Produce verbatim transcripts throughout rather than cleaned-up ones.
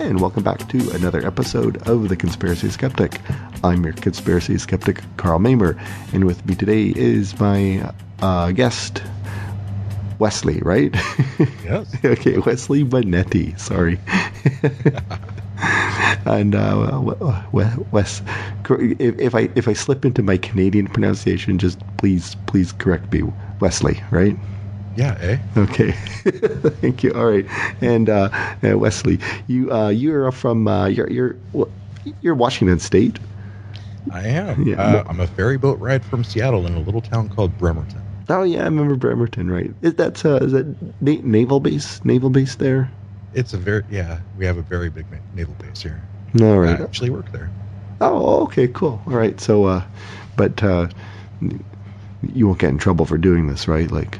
And welcome back to another episode of The Conspiracy Skeptic. I'm your Conspiracy Skeptic, Carl Mamer, and with me today is my uh, guest, Wesley, right? Yes. Okay, Wesley Bonetti, sorry. And uh, Wes, if I if I slip into my Canadian pronunciation, just please, please correct me. Wesley, right? Yeah, eh? Okay. Thank you. All right. And uh, Wesley, you uh, you're from uh, you're you're you're Washington State. I am. Yeah. Uh, I'm a ferry boat ride from Seattle in a little town called Bremerton. Oh yeah, I remember Bremerton. Right? Is that uh, is that na- naval base? Naval base there? It's a very yeah. We have a very big naval base here. All right. I actually work there. Oh, okay, cool. All right. So, uh, but uh, you won't get in trouble for doing this, right? Like.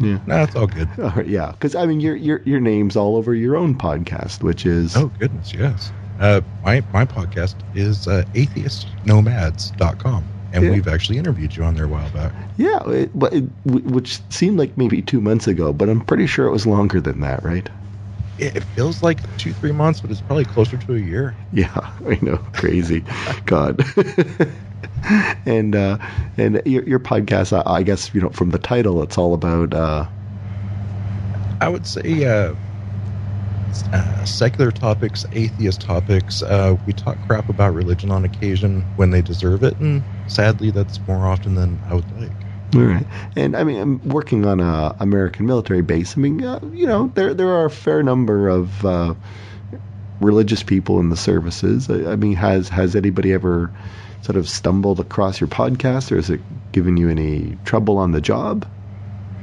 Yeah, no, it's all good. All right, yeah, because I mean, your your your name's all over your own podcast, which is oh goodness, yes. Uh, my my podcast is uh, atheist nomads dot com, and yeah. We've actually interviewed you on there a while back. Yeah, it, it, which seemed like maybe two months ago, but I'm pretty sure it was longer than that, right? It feels like two, three months, but it's probably closer to a year. Yeah, I know, crazy, God. and uh, and your, your podcast, I, I guess, you know, from the title, it's all about. Uh, I would say uh, uh, secular topics, atheist topics. Uh, we talk crap about religion on occasion when they deserve it, and sadly, that's more often than I would like. All right, and I mean, I'm working on a American military base. I mean, uh, you know, there there are a fair number of uh, religious people in the services. I, I mean, has has anybody ever sort of stumbled across your podcast, or has it given you any trouble on the job?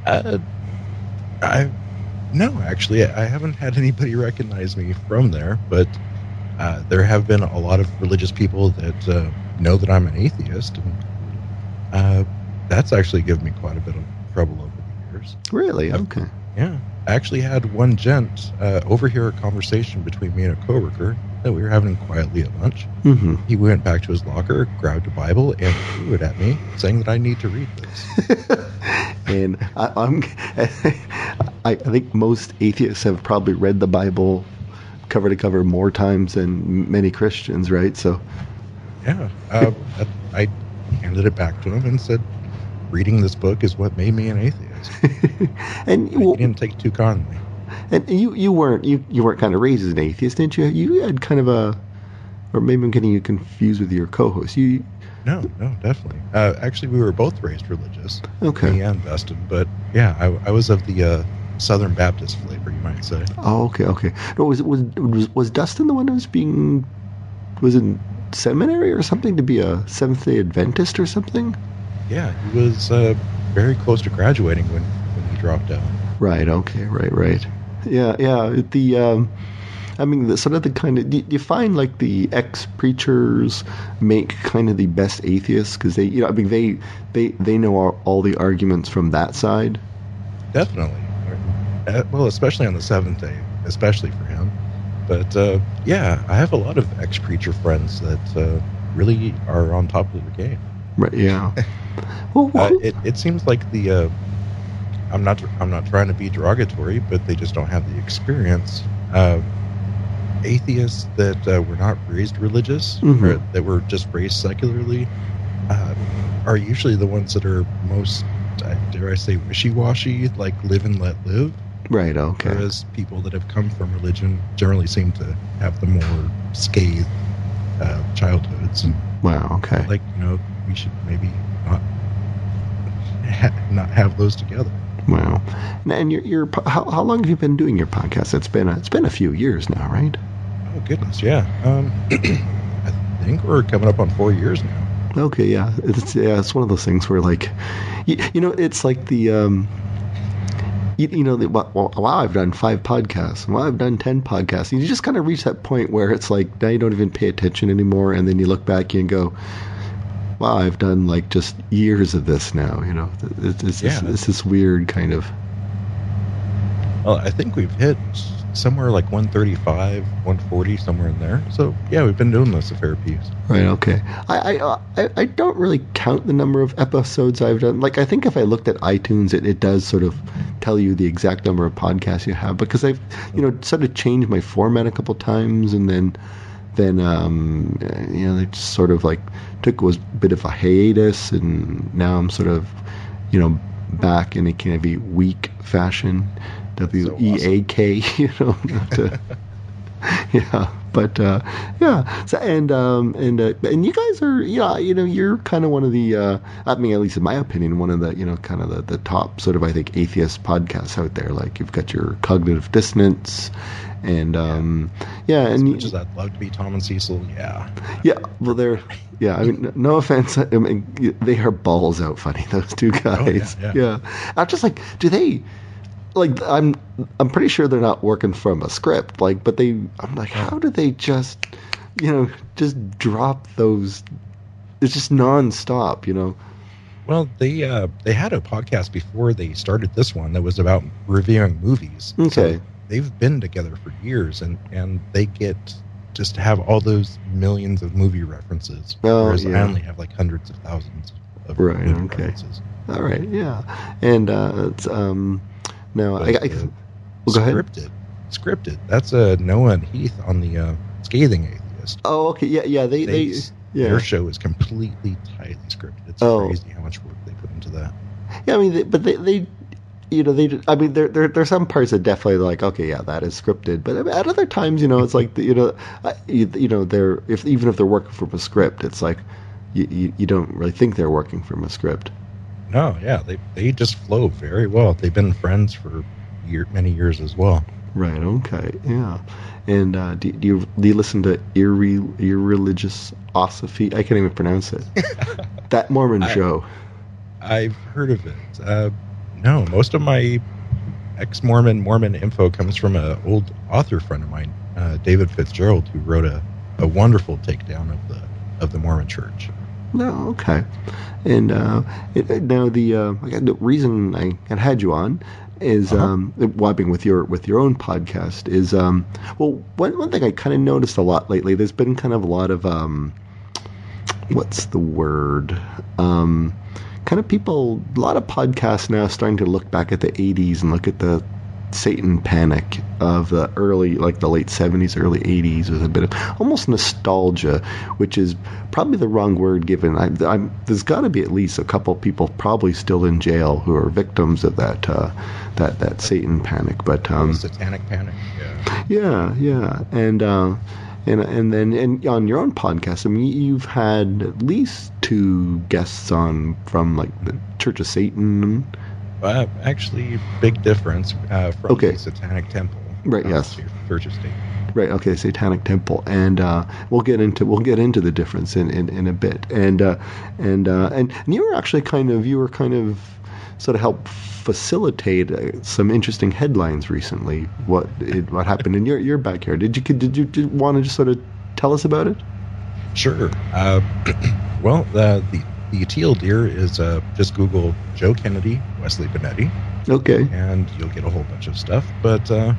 Uh, I no, actually, I haven't had anybody recognize me from there, but uh, there have been a lot of religious people that uh, know that I'm an atheist, and. Uh, That's actually given me quite a bit of trouble over the years. Really? Okay. Yeah. I actually had one gent uh, overhear a conversation between me and a coworker that we were having quietly at lunch. Mm-hmm. He went back to his locker, grabbed a Bible, and threw it at me, saying that I need to read this. And I, I'm, I think most atheists have probably read the Bible cover to cover more times than many Christians, right? So. Yeah. Uh, I handed it back to him and said, reading this book is what made me an atheist. And well, I didn't take it too kindly. And you, you weren't you, you weren't kind of raised as an atheist, didn't you? You had kind of a, or maybe I'm getting you confused with your co-host. You no no definitely. Uh, actually, we were both raised religious. Okay. Me and Dustin, but yeah, I, I was of the uh, Southern Baptist flavor, you might say. Oh okay okay. No, was it was was was Dustin the one who was being was in seminary or something to be a Seventh Day Adventist or something? Yeah, he was uh, very close to graduating when, when he dropped out. Right. Okay. Right. Right. Yeah. Yeah. The, um, I mean, the, sort of the kind of do you find like the ex preachers make kind of the best atheists because they, you know, I mean, they they they know all, all the arguments from that side. Definitely. Well, especially on the Seventh Day, especially for him. But uh, yeah, I have a lot of ex preacher friends that uh, really are on top of their game. Right. Yeah. Uh, it, it seems like the uh, I'm not I'm not trying to be derogatory, but they just don't have the experience. Uh, atheists that uh, were not raised religious, mm-hmm. or that were just raised secularly, uh, are usually the ones that are most, uh, dare I say, wishy-washy, like live and let live. Right. Okay. Whereas people that have come from religion generally seem to have the more scathed uh, childhoods. And, wow. Okay. Like you know, we should maybe. Not, not have those together. Wow! And your your how, how long have you been doing your podcast? It's been a, it's been a few years now, right? Oh goodness, yeah. Um, I think we're coming up on four years now. Okay, yeah. It's yeah. It's one of those things where like, you, you know, it's like the um, you, you know, the, well, wow, I've done five podcasts. Wow, I've done ten podcasts. And you just kind of reach that point where it's like now you don't even pay attention anymore, and then you look back and go. Wow, I've done like just years of this now. You know, it's, it's, yeah, it's, it's this weird kind of. well, I think we've hit somewhere like one thirty-five, one forty, somewhere in there. So, yeah, we've been doing this a fair piece. Right, okay. I, I, I don't really count the number of episodes I've done. Like, I think if I looked at iTunes, it, it does sort of tell you the exact number of podcasts you have. Because I've, you know, sort of changed my format a couple times, and then... Then, um, you know, they just sort of like took a bit of a hiatus, and now I'm sort of, you know, back in a kind of a weak fashion, W E A K, so awesome. You know. To, yeah, but, uh, yeah, so, and, um, and, uh, and you guys are, yeah, you know, you're kind of one of the, uh, I mean, at least in my opinion, one of the, you know, kind of the, the top sort of, I think, atheist podcasts out there. Like, you've got your Cognitive Dissonance. And um, yeah, yeah as and much as I'd love to be Tom and Cecil, yeah, yeah. Well, they're yeah. I mean, no offense. I mean, they are balls out funny, those two guys. Oh, yeah, yeah. yeah, I'm just like, do they like? I'm I'm pretty sure they're not working from a script. Like, but they. I'm like, yeah. How do they just, you know, just drop those? It's just nonstop, you know. Well, they uh, they had a podcast before they started this one that was about reviewing movies. Okay. So they've been together for years, and, and they get just to have all those millions of movie references, oh, whereas yeah. I only have like hundreds of thousands of right, movie okay. references. All right, yeah. And uh, it's, um, now, I, I, well, go ahead. Scripted. Scripted. That's uh, Noah and Heath on the uh, Scathing Atheist. Oh, okay, yeah, yeah. They, they, they yeah. Their show is completely tightly scripted. It's oh. crazy how much work they put into that. Yeah, I mean, they, but they... they You know, they. I mean, there, there, there are some parts that definitely like, okay, yeah, that is scripted. But at other times, you know, it's like, you know, you, you know, they're if even if they're working from a script, it's like, you, you, you don't really think they're working from a script. No, yeah, they they just flow very well. They've been friends for year, many years as well. Right. Okay. Yeah. And uh, do, do you do you listen to irre, irreligious osophy? I can't even pronounce it. That Mormon I, show. I've heard of it. Uh, No, most of my ex-Mormon Mormon info comes from an old author friend of mine, uh, David Fitzgerald, who wrote a, a wonderful takedown of the of the Mormon Church. No, okay. And uh, it, now the uh, the reason I had you on is uh-huh. um, whopping with your with your own podcast is um, well one one thing I kind of noticed a lot lately. There's been kind of a lot of um, what's the word. Um, Kind of people, a lot of podcasts now starting to look back at the eighties and look at the Satan panic of the early, like the late seventies, early eighties with a bit of almost nostalgia, which is probably the wrong word given. I, I'm, there's got to be at least a couple people probably still in jail who are victims of that uh, that that Satan panic. But um, Satanic panic. Yeah, yeah, yeah. and. Uh, And and then and on your own podcast, I mean, you've had at least two guests on from like the Church of Satan. Uh, actually, big difference uh, from okay. the Satanic Temple, right? Um, yes, Church of Satan. Right. Okay, Satanic Temple, and uh, we'll get into we'll get into the difference in, in, in a bit. And uh, and uh, and and you were actually kind of you were kind of sort of helped facilitate uh, some interesting headlines recently. What it, what happened in your your backyard? Did you did you, did you want to just sort of tell us about it? Sure. Uh, well, uh, the the teal deer is uh, just Google Joe Kennedy, Wesley Bonetti. Okay. And you'll get a whole bunch of stuff. But uh,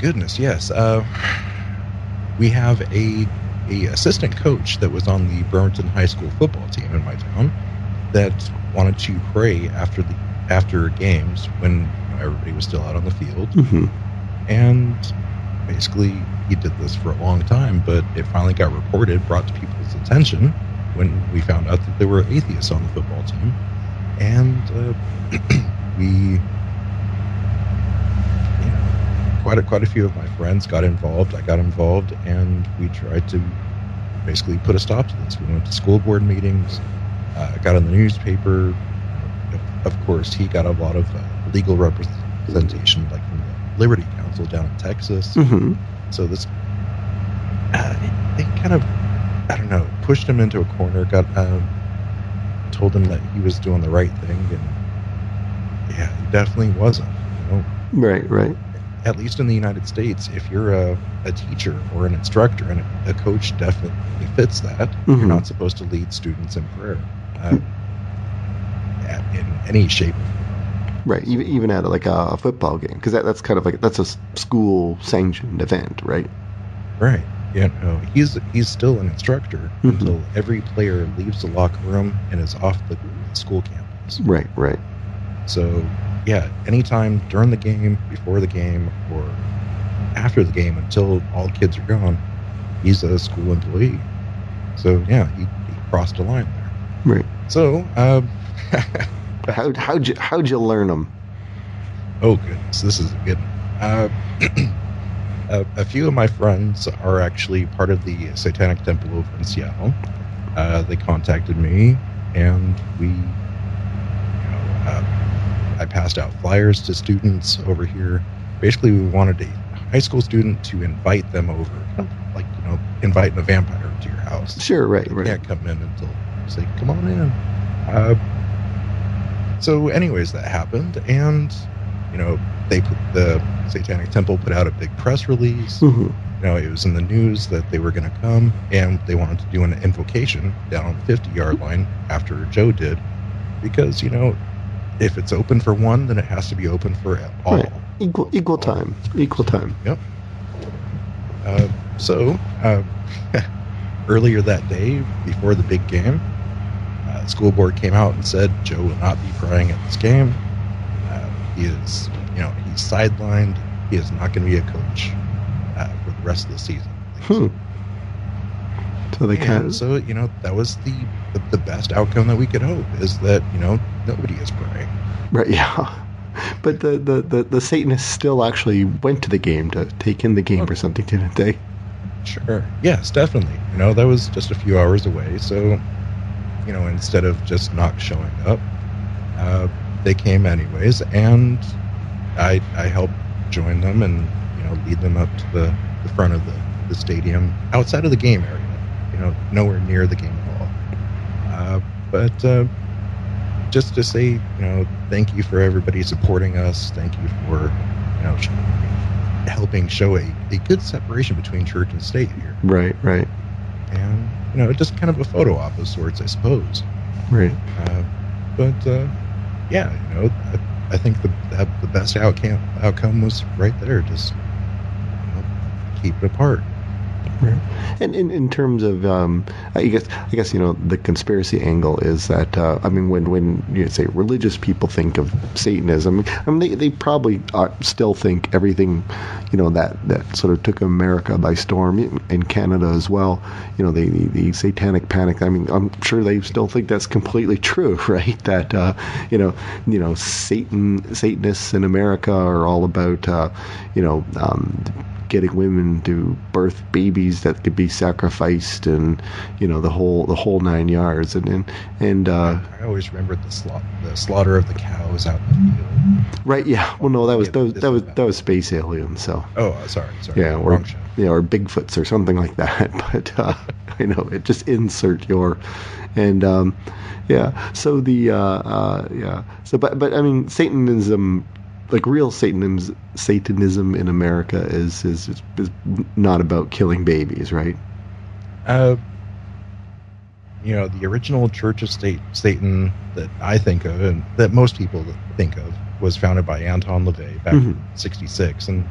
goodness, yes, uh, we have a a assistant coach that was on the Bremerton High School football team in my town that wanted to pray after the after games when you know, everybody was still out on the field. Mm-hmm. And basically he did this for a long time, but it finally got reported, brought to people's attention when we found out that there were atheists on the football team. And uh, we, you know, quite a, quite a few of my friends got involved. I got involved, and we tried to basically put a stop to this. We went to school board meetings, uh, got in the newspaper. Of course, he got a lot of uh, legal representation, like from the Liberty Council down in Texas. Mm-hmm. So this, uh, they kind of, I don't know, pushed him into a corner. Got uh, told him that he was doing the right thing, and yeah, he definitely wasn't. You know? Right, right. At least in the United States, if you're a, a teacher or an instructor, and a coach definitely fits that, mm-hmm. you're not supposed to lead students in prayer. Uh, mm-hmm. in any shape Right, even even at like a, a football game, because that, that's kind of like that's a school sanctioned event, right? Right. Yeah. No, he's he's still an instructor mm-hmm. until every player leaves the locker room and is off the school campus. Right. Right. So, yeah, anytime during the game, before the game, or after the game, until all the kids are gone, he's a school employee. So, yeah, he, he crossed a line there. Right. So, um, how how'd you how'd you learn them? Oh goodness, this is a good one. Uh, a, a few of my friends are actually part of the Satanic Temple over in Seattle. Uh, they contacted me, and we, you know, uh, I passed out flyers to students over here. Basically, we wanted a high school student to invite them over, like you know, inviting a vampire to your house. Sure, right, they right. Can't come in until say, come on in. Uh, So anyways, that happened, and, you know, they put, the Satanic Temple put out a big press release. Mm-hmm. You know, it was in the news that they were going to come, and they wanted to do an invocation down on the fifty-yard line after Joe did, because, you know, if it's open for one, then it has to be open for all. Right. Equal, equal all. time. Equal time. Yep. Uh, so, uh, earlier that day, before the big game, school board came out and said Joe will not be prying at this game. Uh, he is, you know, he's sidelined. He is not going to be a coach uh, for the rest of the season. Hmm. So they kind of, so you know, that was the, the the best outcome that we could hope, is that you know nobody is prying. Right. Yeah. But the the, the, the Satanists still actually went to the game to take in the game okay. or something, didn't they? Sure. Yes, definitely. You know, that was just a few hours away, so. You know, instead of just not showing up, uh, they came anyways, and I I helped join them and you know lead them up to the, the front of the, the stadium, outside of the game area, you know, nowhere near the game at all. Uh, but uh, just to say, you know, thank you for everybody supporting us. Thank you for you know helping show a, a good separation between church and state here. Right, right, and. You know, just kind of a photo op of sorts, I suppose. Right. Uh, but, uh, yeah, you know, I, I think the the best outcome outcome was right there. Just you know, keep it apart. Right. And in, in terms of, um, I guess, I guess you know, the conspiracy angle is that, uh, I mean, when when you say religious people think of Satanism, I mean, they, they probably are, still think everything, you know, that, that sort of took America by storm, and Canada as well. You know, the, the, the satanic panic. I mean, I'm sure they still think that's completely true, right? That uh, you know, you know, Satan Satanists in America are all about, uh, you know. Um, getting women to birth babies that could be sacrificed, and you know the whole the whole nine yards. And and, and uh, I always remember the, sla- the slaughter of the cows out in the field. Right? Yeah. Well, no, that was that was that was, that was space aliens. So. Oh, sorry, sorry. Yeah, or yeah, or Bigfoots or something like that. But uh, you know, it just insert your and um, yeah. So the uh, uh, yeah. So but but I mean, Satanism. Like real Satanism, Satanism in America is, is is not about killing babies, right? Uh, you know, the original Church of State, Satan that I think of, and that most people think of, was founded by Anton LaVey back mm-hmm. in sixty-six, and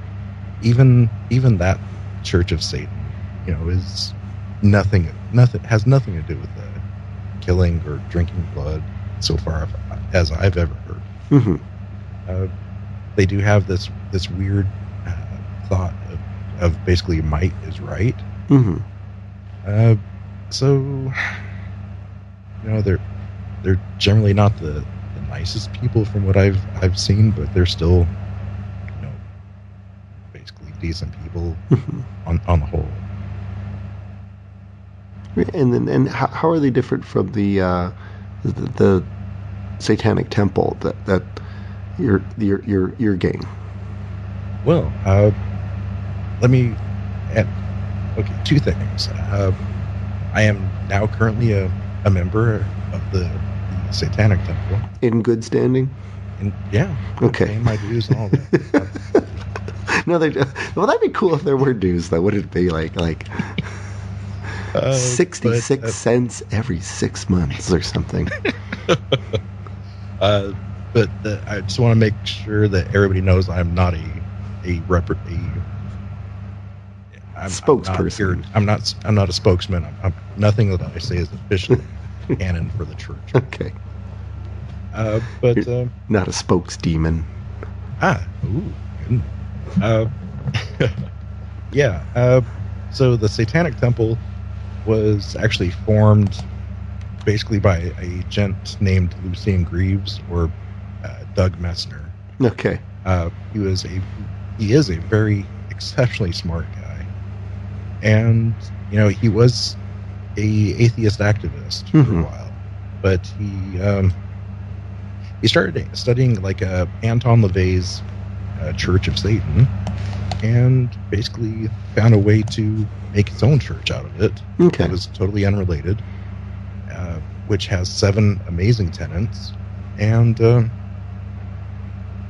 even even that Church of Satan, you know, is nothing nothing has nothing to do with the killing or drinking blood, so far as I've ever heard. Mm-hmm. Uh, They do have this this weird uh, thought of, of basically might is right. Mm-hmm. Uh, so, you know, they're they're generally not the, the nicest people from what I've I've seen, but they're still, you know, basically decent people mm-hmm. on on the whole. And then, and how, how are they different from the uh, the, the Satanic Temple that that? Your your your your game. Well, uh, let me. Add, okay, two things. Uh, I am now currently a, a member of the, the Satanic Temple. In good standing. In, yeah. Okay. Paying my dues and all that. no, they. Well, that'd be cool if there were dues, though. Would it be like like uh, sixty-six but, uh, cents every six months or something? uh. but the, I just want to make sure that everybody knows I'm not a a rep a I'm, spokesperson. I'm not, I'm not. I'm not a spokesman. I'm, I'm, nothing that I say is officially canon for the church. Okay. Uh, but uh, not a spokesdemon. Ah. Ooh. Uh, yeah. Uh, so the Satanic Temple was actually formed basically by a gent named Lucien Greaves or uh, Doug Messner. Okay. Uh, he was a. He is a very exceptionally smart guy. And, you know, he was a atheist activist for mm-hmm. a while, but he um, he started studying, like, uh, Anton LaVey's uh, Church of Satan, and basically found a way to make his own church out of it. Okay. It was totally unrelated, uh, which has seven amazing tenants, and uh,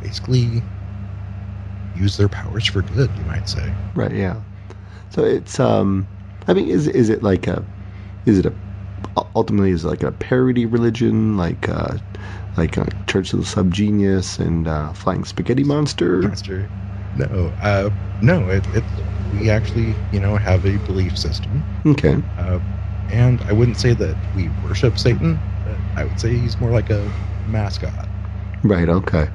basically use their powers for good, you might say. Right, yeah. So it's, um, I mean, is is it like a, is it a, ultimately is it like a parody religion, like uh, like a Church of the Subgenius and uh, Flying Spaghetti Monster? Monster. No, uh, no. It, it we actually, you know, have a belief system. Okay. Uh, and I wouldn't say that we worship Satan. But I would say he's more like a mascot. Right. Okay.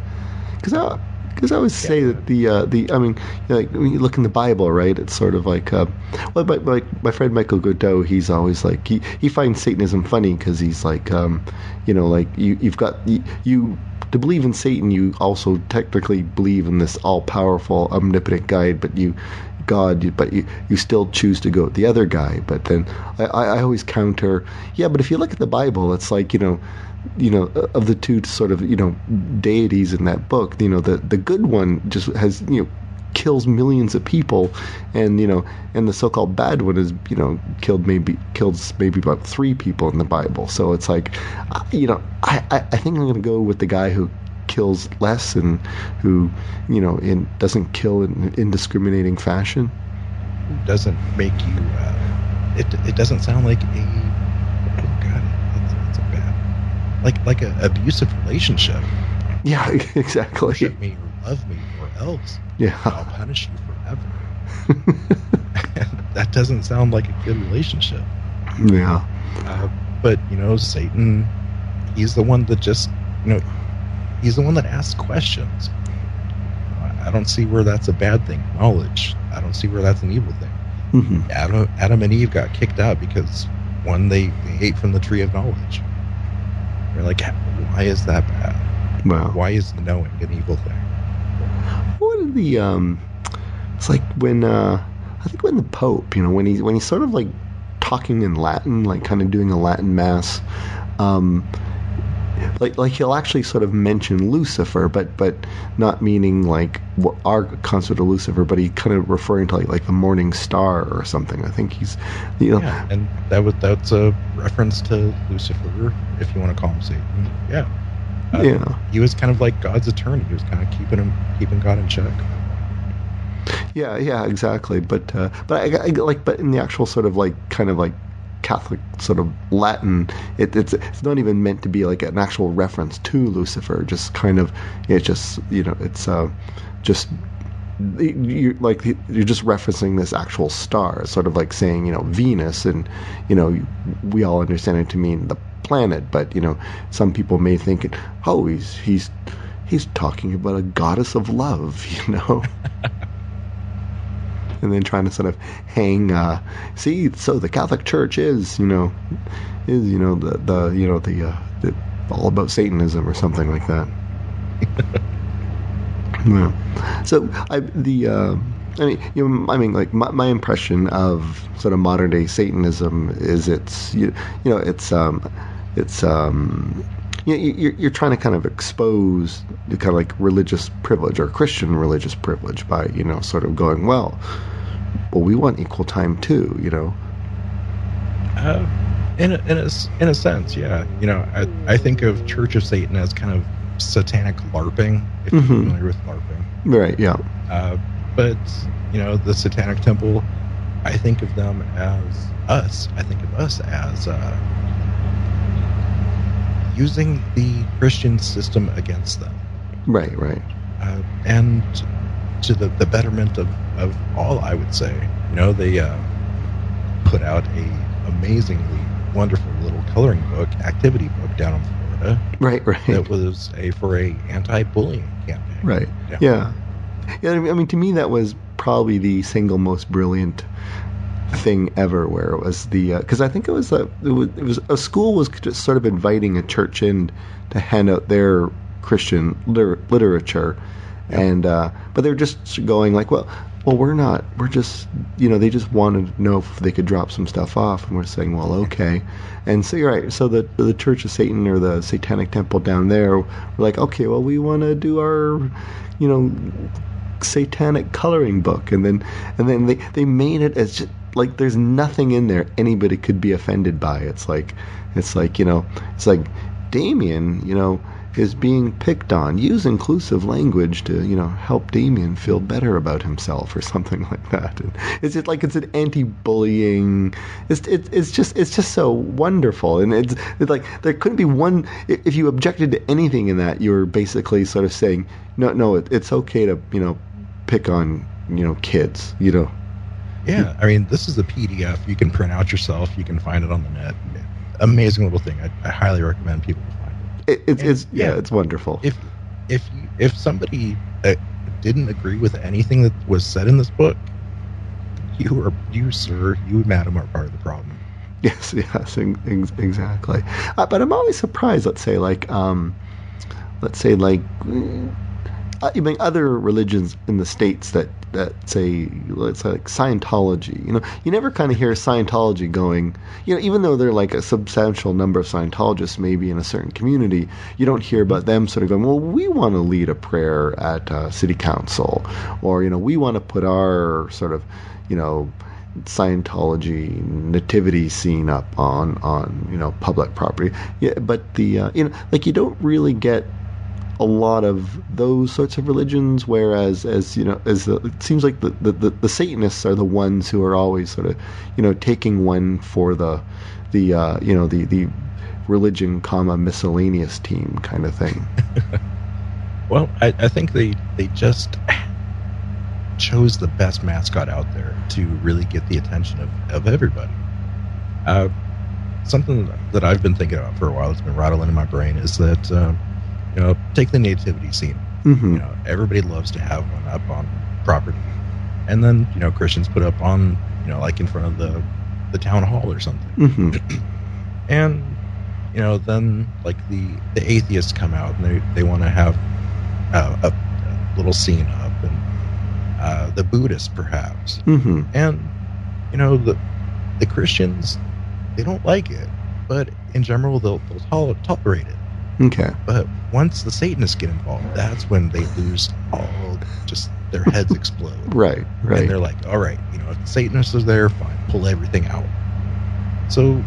Because I. Because I always yeah. say that the uh, the I mean, like when you look in the Bible, right? It's sort of like, uh, well, my, my my friend Michael Godot, he's always like he, he finds Satanism funny because he's like, um, you know, like you you've got you, you to believe in Satan, you also technically believe in this all powerful omnipotent guide, but you God, but you you still choose to go with the other guy. But then I, I always counter, yeah, but if you look at the Bible, it's like you know. you know, of the two sort of, you know, deities in that book, you know, the, the good one just has, you know, kills millions of people and, you know, and the so-called bad one is, you know, killed maybe, kills maybe about three people in the Bible. So it's like, you know, I, I, I think I'm going to go with the guy who kills less and who, you know, in, doesn't kill in an indiscriminating fashion. It doesn't make you, uh, it, it doesn't sound like a... Like like an abusive relationship. Yeah, exactly. Worship me or love me or else yeah. I'll punish you forever. That doesn't sound like a good relationship. Yeah. Uh, but, you know, Satan, he's the one that just, you know, he's the one that asks questions. I don't see where that's a bad thing. Knowledge. I don't see where that's an evil thing. Mm-hmm. Adam, Adam and Eve got kicked out because, one, they, they ate from the tree of knowledge. You're like, why is that bad? Wow. Why is knowing an evil thing? What are the um? It's like when uh, I think when the Pope, you know, when he when he's sort of like talking in Latin, like kind of doing a Latin mass, um, like like he'll actually sort of mention Lucifer, but but not meaning like our concept of Lucifer, but he kind of referring to like like the morning star or something. I think he's, you know, yeah, and that was that's a reference to Lucifer. If you want to call him Satan, yeah, uh, yeah. He was kind of like God's attorney. He was kind of keeping him, keeping God in check. Yeah, yeah, exactly. But uh, but I, I like, but in the actual sort of like kind of like Catholic sort of Latin, it, it's it's not even meant to be like an actual reference to Lucifer. Just kind of, it's just you know, it's uh, just. You're like you're just referencing this actual star, sort of like saying you know Venus, and you know we all understand it to mean the planet, but you know some people may think, oh, he's he's he's talking about a goddess of love, you know, and then trying to sort of hang. Uh, see, so the Catholic Church is you know is you know the the you know the, uh, the all about Satanism or something like that. Yeah. So I the uh, I mean you know, I mean like my, my impression of sort of modern day Satanism is it's you, you know it's um it's um you know, you're you're trying to kind of expose the kind of like religious privilege or Christian religious privilege by you know sort of going well well we want equal time too you know uh, in a, in a in a sense yeah you know I I think of Church of Satan as kind of satanic LARPing, if mm-hmm. you're familiar with LARPing. Right, yeah. Uh, but, you know, the Satanic Temple, I think of them as us. I think of us as uh, using the Christian system against them. Right, right. Uh, and to the, the betterment of, of all, I would say. You know, they uh, put out a amazingly wonderful little coloring book, activity book down in Florida. Right, right. That was a for a anti-bullying campaign. Right, yeah. yeah. Yeah, I mean, to me, that was probably the single most brilliant thing ever, where it was the because uh, I think it was, a, it was it was a school was just sort of inviting a church in to hand out their Christian liter- literature, yep. and uh, but they're just going like, well, well, we're not, we're just, you know, they just wanted to know if they could drop some stuff off, and we're saying, well, okay, and so you're right, so the the Church of Satan or the Satanic Temple down there, we're like, okay, well, we want to do our, you know, satanic coloring book, and then and then they, they made it as just, like there's nothing in there anybody could be offended by. It's like it's like you know it's like Damien you know is being picked on. Use inclusive language to you know help Damien feel better about himself or something like that. And it's just like it's an anti-bullying. It's it's it's just it's just so wonderful, and it's, it's like there couldn't be one. If you objected to anything in that, you were basically sort of saying no, no, it, it's okay to you know. pick on, you know, kids, you know. Yeah, I mean, this is a P D F. You can print out yourself. You can find it on the net. Amazing little thing. I, I highly recommend people find it. it it's, and, it's yeah, yeah, it's wonderful. If if you, if somebody uh, didn't agree with anything that was said in this book, you are you, sir, you, madam, are part of the problem. Yes, yes, ex- exactly. Uh, but I'm always surprised. Let's say, like, um, let's say, like. Uh, I mean, other religions in the States that, that say, let's say, like Scientology, you know, you never kind of hear Scientology going, you know, even though they're like a substantial number of Scientologists maybe in a certain community, you don't hear about them sort of going, well, we want to lead a prayer at uh, city council, or, you know, we want to put our sort of, you know, Scientology nativity scene up on, on you know, public property. Yeah, but the, uh, you know, like you don't really get a lot of those sorts of religions, whereas as you know as the, it seems like the, the, the Satanists are the ones who are always sort of you know taking one for the the uh, you know the the religion comma miscellaneous team kind of thing. Well, I, I think they they just chose the best mascot out there to really get the attention of, of everybody. Uh, something that I've been thinking about for a while, it's been rattling in my brain, is that uh, You know, take the nativity scene. Mm-hmm. You know, everybody loves to have one up on property, and then you know Christians put up on you know like in front of the the town hall or something. Mm-hmm. And you know then like the the atheists come out and they they want to have uh, a, a little scene up, and uh, the Buddhists perhaps. Mm-hmm. And you know the the Christians, they don't like it, but in general they'll they'll tol- tolerate it. Okay. But once the Satanists get involved, that's when they lose all, just their heads explode. Right, right. And they're like, all right, you know, if the Satanists are there, fine, pull everything out. So,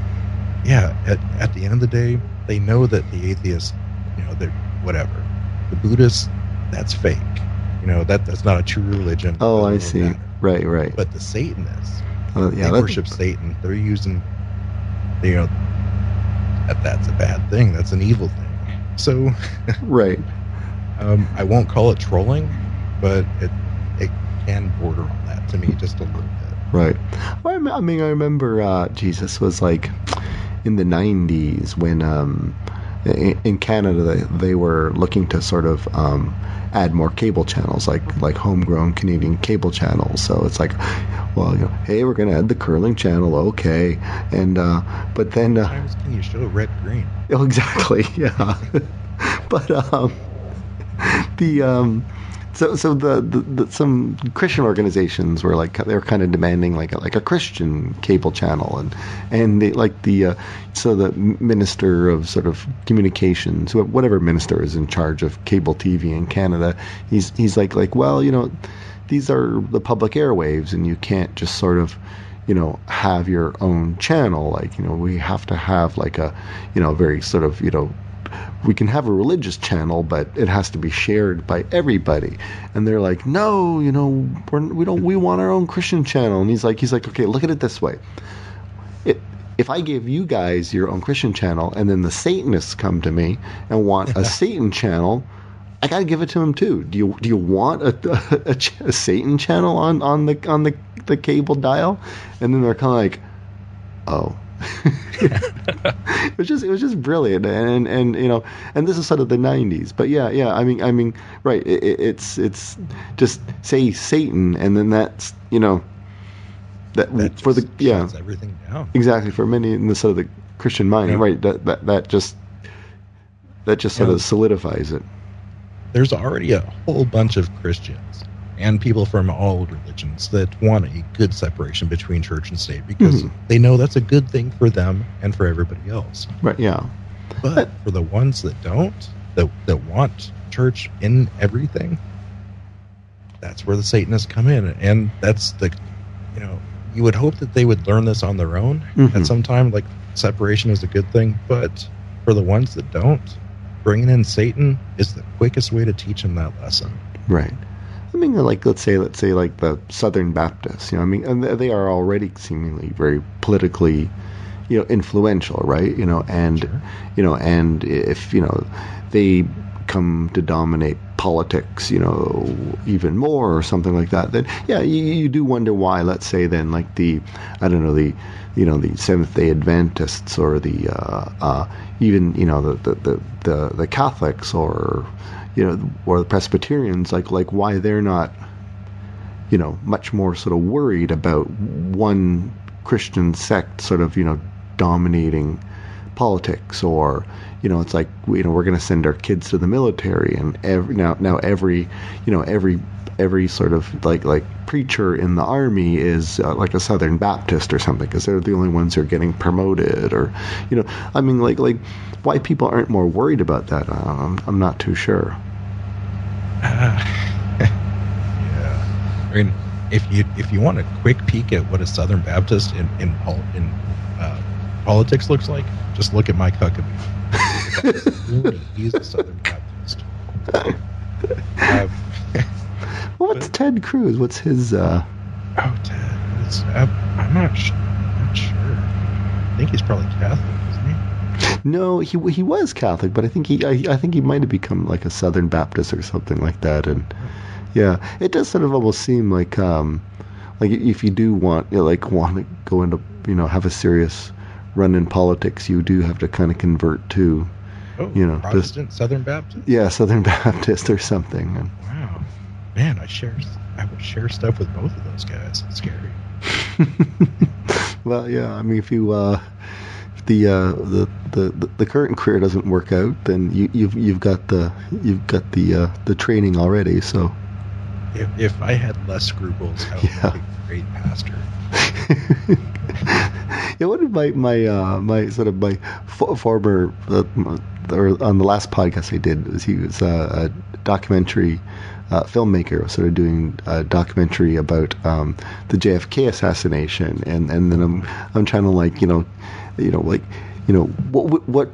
yeah, at, at the end of the day, they know that the atheists, you know, they're whatever. The Buddhists, that's fake. You know, that that's not a true religion. Oh, I see. Matter. Right, right. But the Satanists, uh, yeah, they worship Satan. They're using, you know, that, that's a bad thing. That's an evil thing. So, right. Um, I won't call it trolling, but it it can border on that to me just a little bit. Right. Well, I mean, I remember uh, Jesus was like in the nineties when um, in, in Canada they, they were looking to sort of um, add more cable channels, like like homegrown Canadian cable channels. So it's like, well, you know, hey, we're going to add the curling channel, okay? And uh, but then uh, times can you show red green? Oh, exactly. Yeah, but um, the um, so so the, the, the some Christian organizations were like they were kind of demanding like a, like a Christian cable channel, and and they, like the uh, so the minister of sort of communications, whatever minister is in charge of cable T V in Canada, he's he's like like well you know these are the public airwaves, and you can't just sort of. you know, have your own channel. Like, you know, we have to have like a, you know, very sort of, you know, we can have a religious channel, but it has to be shared by everybody. And they're like, no, you know, we're, we don't, we want our own Christian channel. And he's like, he's like, okay, look at it this way. It, If I give you guys your own Christian channel and then the Satanists come to me and want a Satan channel, I got to give it to them too. Do you do you want a, a, a, a Satan channel on, on the on the, the cable dial? And then they're kind of like, oh. it was just it was just brilliant, and, and and you know, and this is sort of the nineties. But yeah, yeah. I mean, I mean, right? It, it's it's just say Satan, and then that's you know that, that for the yeah everything down. Exactly, for many in the sort of the Christian mind, yeah. right? That that that just that just sort yeah. of solidifies it. There's already a whole bunch of Christians and people from all religions that want a good separation between church and state because mm-hmm. they know that's a good thing for them and for everybody else. Right, yeah. But, but for the ones that don't, that that want church in everything, that's where the Satanists come in. And that's the, you know, you would hope that they would learn this on their own mm-hmm. at some time. Like, separation is a good thing, but for the ones that don't, bringing in Satan is the quickest way to teach them that lesson. Right. I mean, like, let's say, let's say, like, the Southern Baptists, you know, I mean, and they are already seemingly very politically, you know, influential, right? You know, and, sure. you know, and if, you know, they come to dominate politics, you know, even more or something like that, then, yeah, you, you do wonder why, let's say, then, like, the, I don't know, the, you know, the Seventh-day Adventists or the, uh, uh, even, you know, the, the, the, the Catholics or... you know, or the Presbyterians, like, like why they're not, you know, much more sort of worried about one Christian sect sort of, you know, dominating politics, or, you know, it's like, you know, we're going to send our kids to the military, and every, now, now every, you know, every, every sort of like, like preacher in the army is uh, like a Southern Baptist or something, because they're the only ones who are getting promoted, or, you know, I mean, like, like why people aren't more worried about that, I'm, I'm not too sure. Uh, yeah. I mean, if you if you want a quick peek at what a Southern Baptist in in, in uh, politics looks like, just look at Mike Huckabee. He's a Southern Baptist. Uh, Well, what's but, Ted Cruz? What's his? Uh... Oh, Ted. It's, I, I'm not. Sh- I'm not sure. I think he's probably Catholic, isn't he? No, he he was Catholic, but I think he I, I think he might have become like a Southern Baptist or something like that. And yeah, it does sort of almost seem like um like if you do want you know, like want to go into you know have a serious run in politics, you do have to kind of convert to oh, you know Protestant this, Southern Baptist. Yeah, Southern Baptist or something. And, wow. Man, I share I would share stuff with both of those guys. It's scary. Well, yeah, I mean, if you uh, if the, uh, the the the current career doesn't work out, then you, you've you've got the you've got the uh, the training already. So, if, if I had less scruples, I would yeah. be a great pastor. Yeah, what did my my uh, my sort of my f- former uh, or on the last podcast I did was he was uh, a documentary. Uh, filmmaker was sort of doing a documentary about um, the J F K assassination, and, and then I'm I'm trying to like you know, you know like you know what what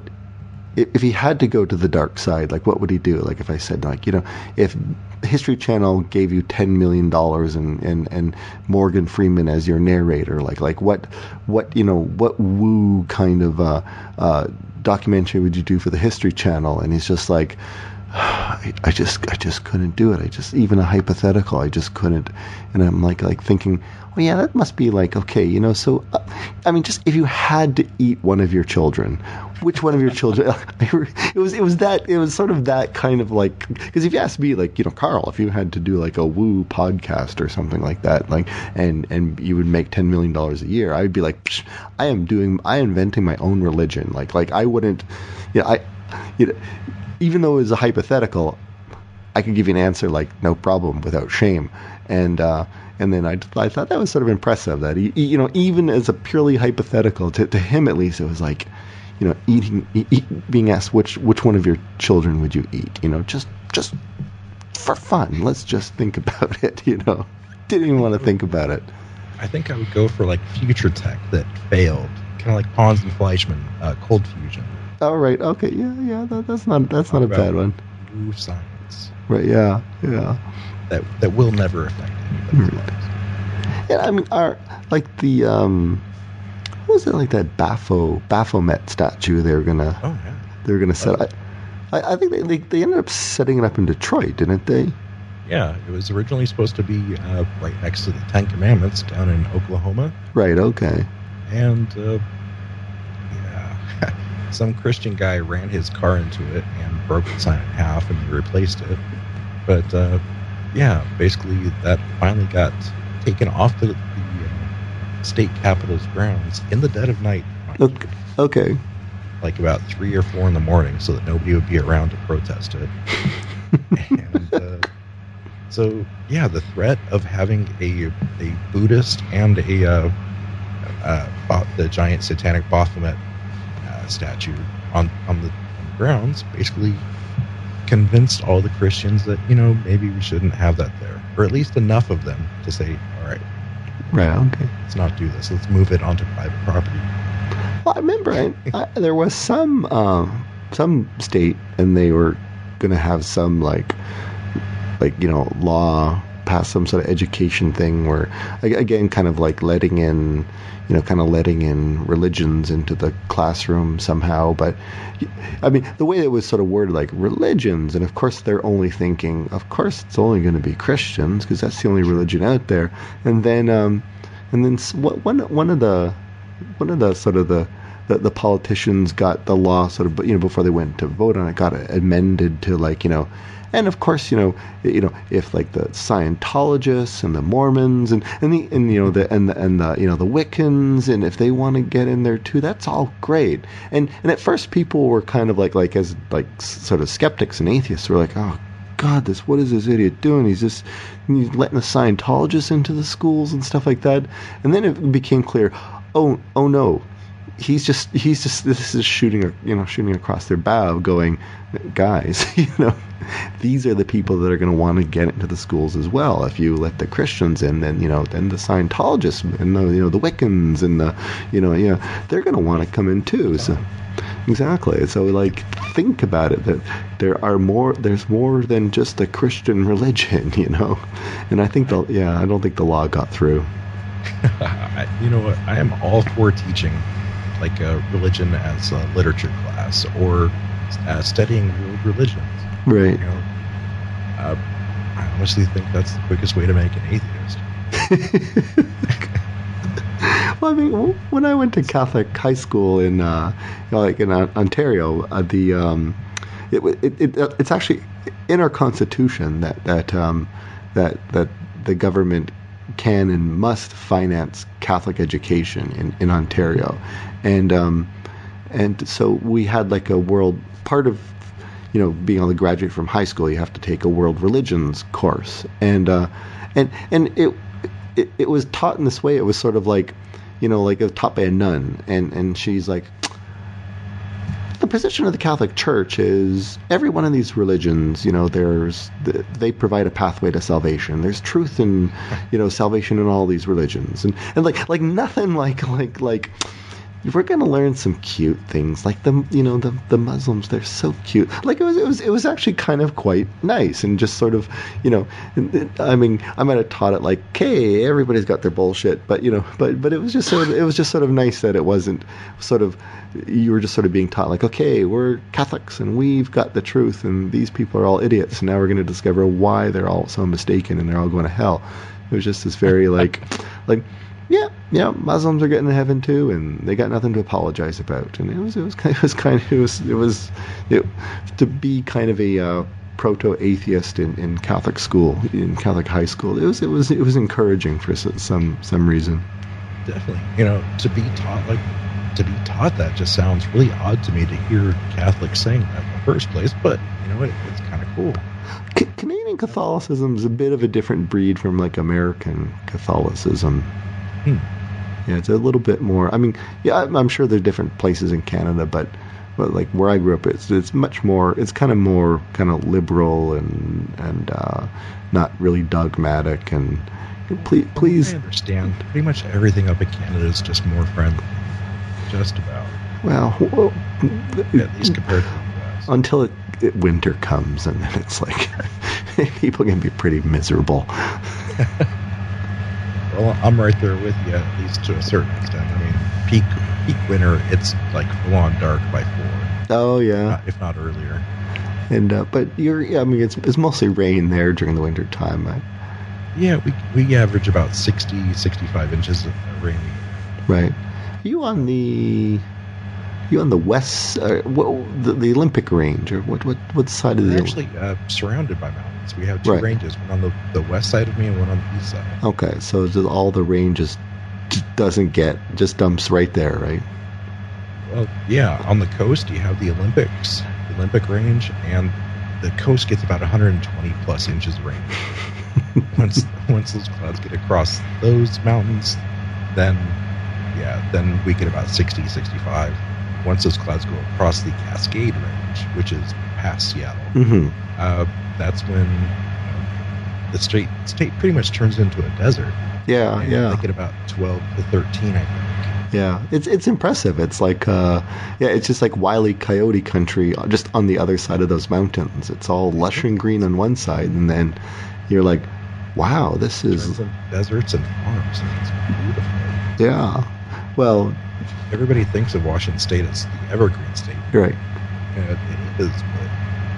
if he had to go to the dark side, like what would he do? Like if I said like you know if History Channel gave you ten million dollars and, and and Morgan Freeman as your narrator, like like what what you know what woo kind of uh, uh, documentary would you do for the History Channel? And he's just like. I, I just, I just couldn't do it. I just, even a hypothetical, I just couldn't. And I'm like, like thinking, well, yeah, that must be like, okay, you know. So, uh, I mean, just if you had to eat one of your children, which one of your children? it was, it was that, it was sort of that kind of like, because if you asked me, like, you know, Carl, if you had to do like a woo podcast or something like that, like, and and you would make ten million dollars a year, I would be like, psh, I am doing, I am inventing my own religion. Like, like I wouldn't, you know, I, you know. Even though it was a hypothetical, I could give you an answer like no problem without shame, and uh, and then I, I thought that was sort of impressive that he, you know even as a purely hypothetical to, to him at least it was like you know eating eat, being asked which which one of your children would you eat you know just just for fun let's just think about it you know didn't even want to think about it. I think I would go for like future tech that failed, kind of like Pons and Fleischmann, uh, cold fusion. All oh, right. Okay. Yeah. Yeah. That, that's not. That's not a bad one. Woo science. Right. Yeah. Yeah. That that will never affect anybody's lives. Yeah. I mean, our like the um, What was it like that Bapho, Baphomet statue they were gonna? Oh yeah. They were gonna set. Oh. I, I think they, they they ended up setting it up in Detroit, didn't they? Yeah, it was originally supposed to be uh, right next to the Ten Commandments down in Oklahoma. Right. Okay. And uh, yeah, some Christian guy ran his car into it and broke its sign in half, and they replaced it. But uh, yeah, basically that finally got taken off the. State Capitol's grounds in the dead of night. Okay. okay. Like about three or four in the morning, so that nobody would be around to protest it. and, uh, so, yeah, the threat of having a a Buddhist and a uh, uh, the giant satanic Baphomet uh, statue on on the, on the grounds basically convinced all the Christians that, you know, maybe we shouldn't have that there, or at least enough of them to say, all right. Right. Okay. Let's not do this. Let's move it onto private property. Well, I remember I, I, there was some um, some state, and they were going to have some like like you know law pass, some sort of education thing where again, kind of like letting in you know kind of letting in religions into the classroom somehow. But I mean, the way it was sort of worded, like religions, and of course they're only thinking, of course it's only going to be Christians because that's the only religion out there. And then um and then one one of the one of the sort of the The, the politicians got the law sort of, you know, before they went to vote on it, got it amended to like, you know, and of course, you know, you know, if like the Scientologists and the Mormons and, and the, and, you know, the, and the, and the, you know, the Wiccans, and if they want to get in there too, that's all great. And, and at first people were kind of like, like, as like sort of skeptics and atheists were like, oh God, this, what is this idiot doing? He's just he's letting the Scientologists into the schools and stuff like that. And then it became clear, oh, oh no. He's just, he's just, this is shooting, you know, shooting across their bow going, guys, you know, these are the people that are going to want to get into the schools as well. If you let the Christians in, then, you know, then the Scientologists and the, you know, the Wiccans and the, you know, you know, they're going to want to come in too. So, exactly. So like, think about it, that there are more, there's more than just the Christian religion, you know, and I think the, yeah, I don't think the law got through. You know what? I am all for teaching. Like a religion as a literature class, or uh, studying world religions. Right. You know, uh, I honestly think that's the quickest way to make an atheist. Well, I mean, when I went to Catholic high school in, uh, like in Ontario, uh, the um, it, it, it it's actually in our constitution that that um, that that the government can and must finance Catholic education in, in Ontario. And um, and so we had like a world, part of, you know, being on the graduate from high school, you have to take a world religions course. And uh, and and it, it it was taught in this way. It was sort of like, you know, like it was taught by a nun. And, and she's like, the position of the Catholic Church is every one of these religions, you know, there's they provide a pathway to salvation. There's truth in, you know, salvation in all these religions, and and like like nothing like like like we're gonna learn some cute things like the you know the the Muslims. They're so cute. Like it was it was it was actually kind of quite nice and just sort of you know I mean I might have taught it like okay everybody's got their bullshit, but you know but but it was just sort of it was just sort of nice that it wasn't sort of. You were just sort of being taught, like, okay, we're Catholics and we've got the truth, and these people are all idiots, and now we're going to discover why they're all so mistaken and they're all going to hell. It was just this very, like, like, yeah, yeah, Muslims are getting to heaven too, and they got nothing to apologize about. And it was, it was kind, it was kind of, it was, it was, it, to be kind of a uh, proto-atheist in, in Catholic school, in Catholic high school. It was, it was, it was encouraging for some some reason. Definitely, you know, to be taught like. To be taught that just sounds really odd to me to hear Catholics saying that in the first place, but you know it, it's kind of cool. C- Canadian Catholicism is a bit of a different breed from like American Catholicism. Hmm. Yeah, it's a little bit more. I mean, yeah, I'm, I'm sure there are different places in Canada, but, but like where I grew up, it's it's much more. It's kind of more kind of liberal and and uh, not really dogmatic. And please, please, I understand. Pretty much everything up in Canada is just more friendly. Just about. Well, well yeah, at least compared to the U S. Until it, it, winter comes, and then it's like people can be pretty miserable. Well, I'm right there with you, at least to a certain extent. I mean, peak peak winter, it's like full on dark by four. Oh yeah, if not, if not earlier. And uh, but you're, I mean, it's it's mostly rain there during the winter time. Right? Yeah, we we average about sixty, sixty-five inches of rain. Right. Are you on the you on the west, uh, what, the, the Olympic range, or what what what side of the? We're actually uh, surrounded by mountains. We have two right. ranges, one on the, the west side of me and one on the east side. Okay, so just all the rain just doesn't get, just dumps right there, right? Well, yeah, on the coast you have the Olympics, the Olympic range, and the coast gets about one hundred twenty plus inches of rain. once once those clouds get across those mountains, then, yeah, then we get about sixty, sixty-five. Once those clouds go across the Cascade Range, which is past Seattle, mm-hmm. uh, that's when uh, the state state pretty much turns into a desert. Yeah, and yeah. They get about twelve to thirteen, I think. Yeah, it's it's impressive. It's like, uh, yeah, it's just like Wile E. Coyote country, just on the other side of those mountains. It's all lush and green on one side, and then you're like, wow, this is deserts and farms. And it's beautiful. Yeah, well. Everybody thinks of Washington State as the evergreen state. Right. Uh, it is, but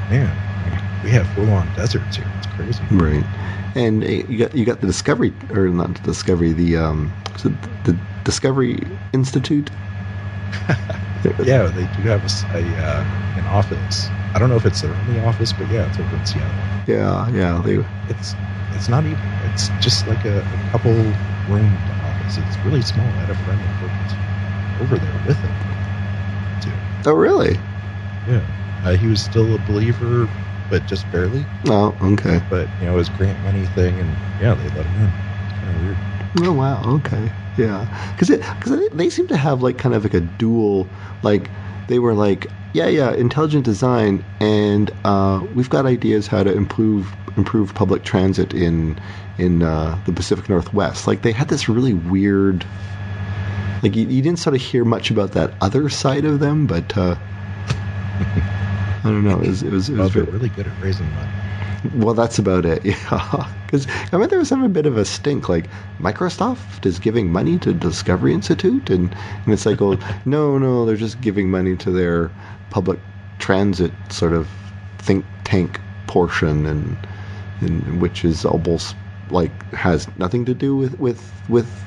man, we have full-on deserts here. It's crazy. Right. And uh, you got you got the Discovery, or not the Discovery, the um, so the Discovery Institute. Yeah, they do have a, a uh, an office. I don't know if it's their only office, but yeah, it's over in Seattle. Yeah, yeah. They, it's it's not even. It's just like a, a couple room office. It's really small. I had a friend that worked over there with him too. Oh really? Yeah, uh, he was still a believer, but just barely. Oh, okay. But you know, it was grant money thing, and yeah, they let him in. It's kind of weird. Oh wow, okay, yeah, because it because they seem to have like kind of like a dual, like they were like yeah yeah intelligent design, and uh, we've got ideas how to improve improve public transit in in uh, the Pacific Northwest. Like they had this really weird. Like, you, you didn't sort of hear much about that other side of them, but uh, I don't know. It was, it was, it was well, very, really good at raising money. Well, that's about it, yeah. Because I mean, there was some a bit of a stink, like, Microsoft is giving money to Discovery Institute, and, and it's like, well, no, no, they're just giving money to their public transit sort of think tank portion, and, and which is almost, like, has nothing to do with... with, with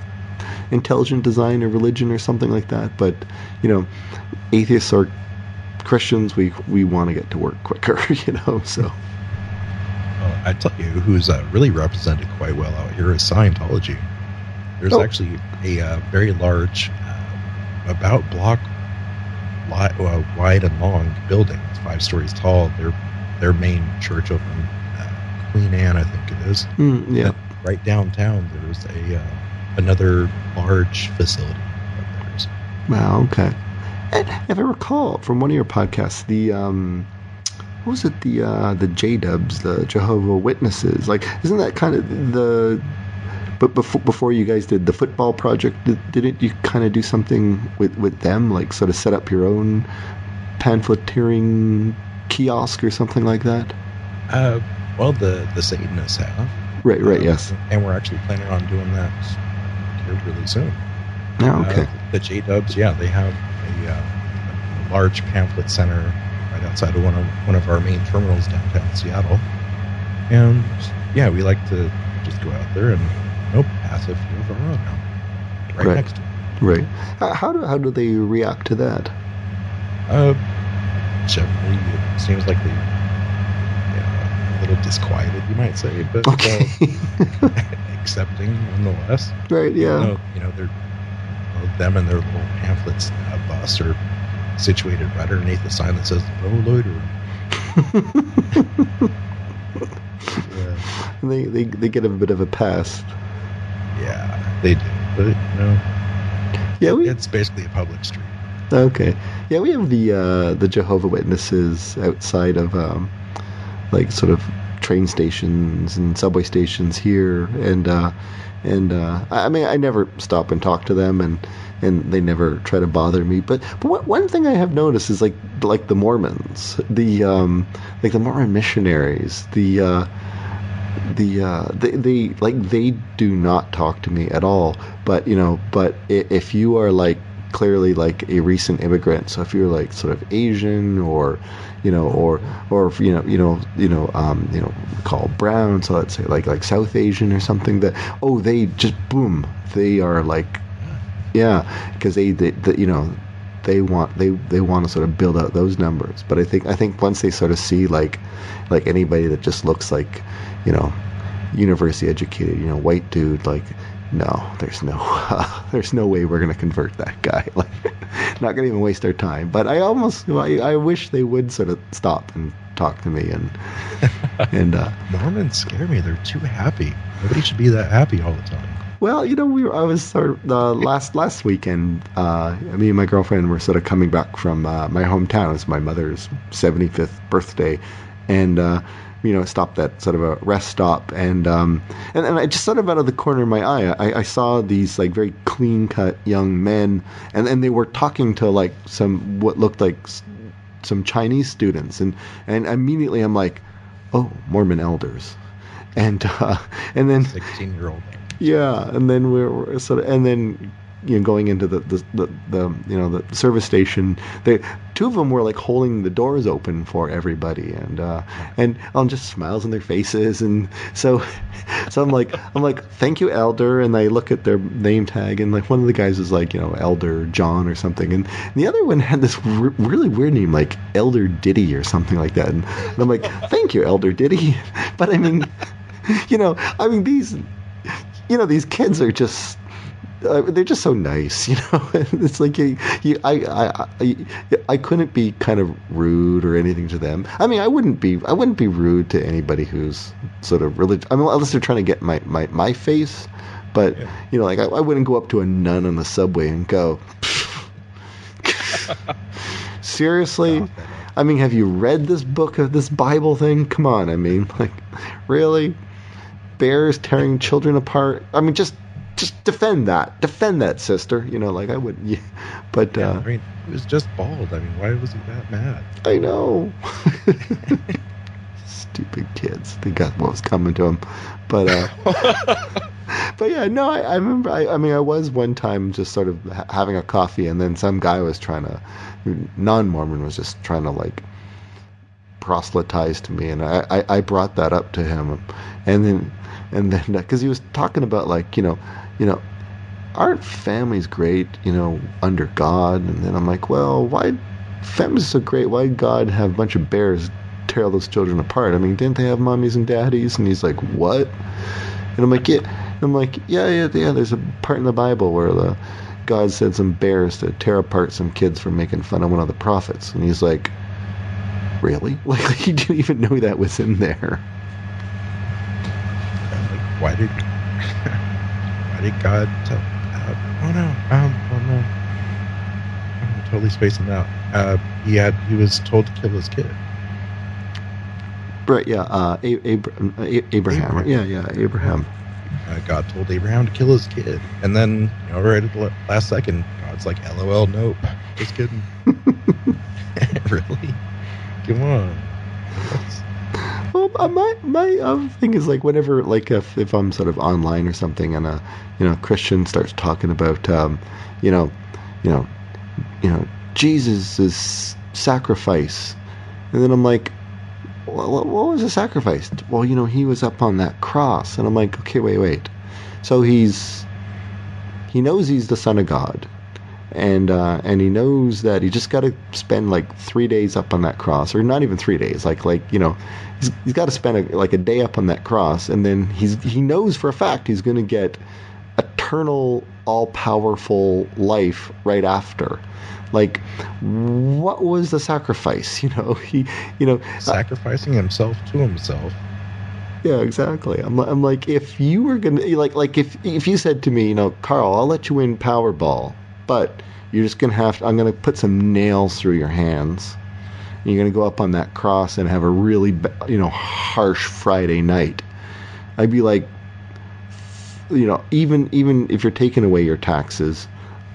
intelligent design or religion or something like that, but you know, atheists or Christians, we we want to get to work quicker, you know. So, well, I tell you, who's uh, really represented quite well out here is Scientology. There's oh. actually a uh, very large, uh, about block li- uh, wide and long building. It's five stories tall. Their their main church over in uh, Queen Anne, I think it is. Mm, yeah, and right downtown. There's a uh, another large facility. Wow, okay. And if I recall from one of your podcasts, the um, what was it? The uh, the J-Dubs, the Jehovah's Witnesses. Like, isn't that kind of the? But before before you guys did the football project, did, didn't you kind of do something with, with them? Like, sort of set up your own pamphleteering kiosk or something like that? Uh, well, the the Satanists have. Right, right, um, yes. And we're actually planning on doing that. Really soon. Oh, okay. Uh, the J-Dubs, yeah, they have a, uh, a large pamphlet center right outside of one of one of our main terminals downtown Seattle. And yeah, we like to just go out there and nope, pass a few of our own now, right, right next to them. Right. Uh, how do how do they react to that? Uh, generally, it seems like they yeah, a little disquieted, you might say, but. Okay. Uh, accepting nonetheless. Right, yeah. You know, you know they're, well, them and their little pamphlets uh, bus are situated right underneath the sign that says, no loitering. Yeah. they, they they get a bit of a pass. Yeah, they do. But, you know, yeah, we, it's basically a public street. Okay. Yeah, we have the, uh, the Jehovah's Witnesses outside of, um, like, sort of train stations and subway stations here, and uh, and uh, I mean, I never stop and talk to them, and, and they never try to bother me. But but one thing I have noticed is like like the Mormons, the um, like the Mormon missionaries, the uh, the uh, they, they like they do not talk to me at all. But you know, but if you are like clearly like a recent immigrant. So if you're like sort of Asian, or you know, or or you know, you know, you know, um, you know, call brown. So let's say like like South Asian or something. That oh, they just boom, they are like, yeah, because they, they, they you know. They want they, they want to sort of build out those numbers, but I think I think once they sort of see like like anybody that just looks like, you know, university educated, you know, white dude, like no, there's no uh, there's no way we're gonna convert that guy. Like, not gonna even waste our time. But I almost I, I wish they would sort of stop and talk to me and and uh, Mormons scare me. They're too happy. Nobody should be that happy all the time. Well, you know, we were, I was sort of uh, last last weekend. Uh, me and my girlfriend were sort of coming back from uh, my hometown. It's my mother's seventy-fifth birthday, and uh, you know, stopped at sort of a rest stop, and um, and and I just sort of out of the corner of my eye, I, I saw these like very clean-cut young men, and and they were talking to like some what looked like some Chinese students, and and immediately I'm like, oh, Mormon elders, and uh, and then sixteen-year-old. Yeah, and then we're sort of, and then you know, going into the the, the the you know the service station, they two of them were like holding the doors open for everybody, and uh, and um, just smiles on their faces, and so so I'm like I'm like thank you, elder, and I look at their name tag, and like one of the guys was like you know Elder John or something, and the other one had this r- really weird name like Elder Diddy or something like that, and, and I'm like thank you, Elder Diddy, but I mean you know I mean these. You know, these kids are just, uh, they're just so nice, you know. It's like, you, you, I, I, I, I couldn't be kind of rude or anything to them. I mean, I wouldn't be, I wouldn't be rude to anybody who's sort of religious. I mean, unless they're trying to get my, my, my face. But, yeah. you know, like, I, I wouldn't go up to a nun on the subway and go, seriously? No. I mean, have you read this book, of this Bible thing? Come on, I mean, like, really? Bears tearing children apart. I mean, just, just defend that, defend that, sister. You know, like I wouldn't. Yeah. But yeah, uh, I mean, it was just bald. I mean, why was he that mad? I know. Stupid kids. They got what was coming to them. But, uh, but yeah, no. I, I remember. I, I mean, I was one time just sort of ha- having a coffee, and then some guy was trying to, non-Mormon was just trying to like. proselytized to me, and I, I, I brought that up to him, and then and then because he was talking about like you know you know aren't families great you know under God, and then I'm like, well, why families so great, why did God have a bunch of bears tear all those children apart? I mean, didn't they have mommies and daddies? And he's like, what? And I'm like, yeah, I'm like yeah yeah yeah there's a part in the Bible where the God said some bears to tear apart some kids for making fun of one of the prophets, and he's like, really? Like, he didn't even know that was in there. Like, why did why did God tell? Uh, oh no, um, oh no, I'm totally spacing out. Uh, he had he was told to kill his kid. Right? Yeah. Uh, Ab- Ab- Ab- Abraham. Right? Yeah, yeah, Abraham. Uh, God told Abraham to kill his kid, and then you know, right at the last second, God's like, "L O L, nope, just kidding." Really. Come on. That's... Well, my my um, thing is like whenever like if, if I'm sort of online or something, and a you know Christian starts talking about um, you know you know you know Jesus's sacrifice, and then I'm like, well, what was the sacrifice? Well, you know he was up on that cross, and I'm like, okay, wait, wait. So he's he knows he's the Son of God. And uh, and he knows that he just got to spend like three days up on that cross, or not even three days. Like like you know, he's he's got to spend a, like a day up on that cross, and then he's he knows for a fact he's going to get eternal, all-powerful life right after. Like, what was the sacrifice? You know, he you know sacrificing uh, himself to himself. Yeah, exactly. I'm I'm like, if you were gonna like like if if you said to me, you know, Carl, I'll let you win Powerball. But you're just going to have to, I'm going to put some nails through your hands. And you're going to go up on that cross and have a really, you know, harsh Friday night. I'd be like, you know, even even if you're taking away your taxes,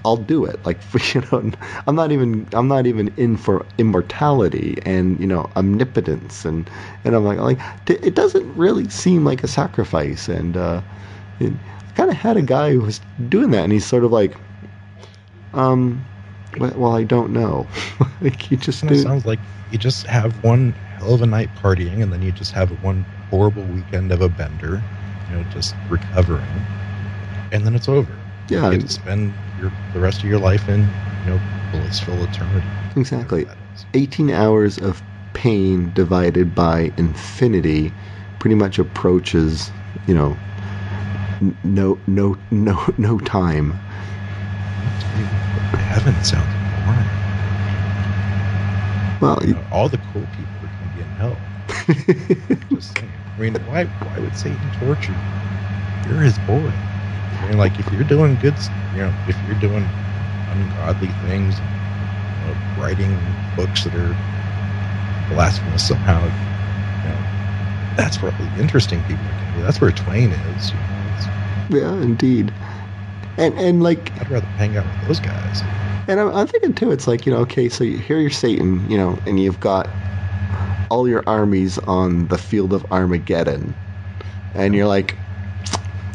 I'll do it. Like, you know, I'm not even, I'm not even in for immortality and, you know, omnipotence. And, and I'm like, like, it doesn't really seem like a sacrifice. And uh, it, I kind of had a guy who was doing that, and he's sort of like, Um, well, I don't know. Like, you just do. It sounds like you just have one hell of a night partying, and then you just have one horrible weekend of a bender, you know, just recovering, and then it's over. Yeah, you get to spend your, the rest of your life in, you know, blissful eternity. Exactly. eighteen hours of pain divided by infinity pretty much approaches, you know, no, no, no, no time. Heaven sounds boring. Well, you know, all the cool people are going to be in hell. Just saying. I mean, why, why would Satan torture you? You're his boy. I mean, like, if you're doing good, you know, if you're doing ungodly things, you know, writing books that are blasphemous somehow, you know, that's where all the interesting people are going to be. That's where Twain is. You know, yeah, indeed. And, and like, I'd rather hang out with those guys. And I'm, I'm thinking, too, it's like, you know, okay, so you, here you're Satan, you know, and you've got all your armies on the field of Armageddon. And you're like,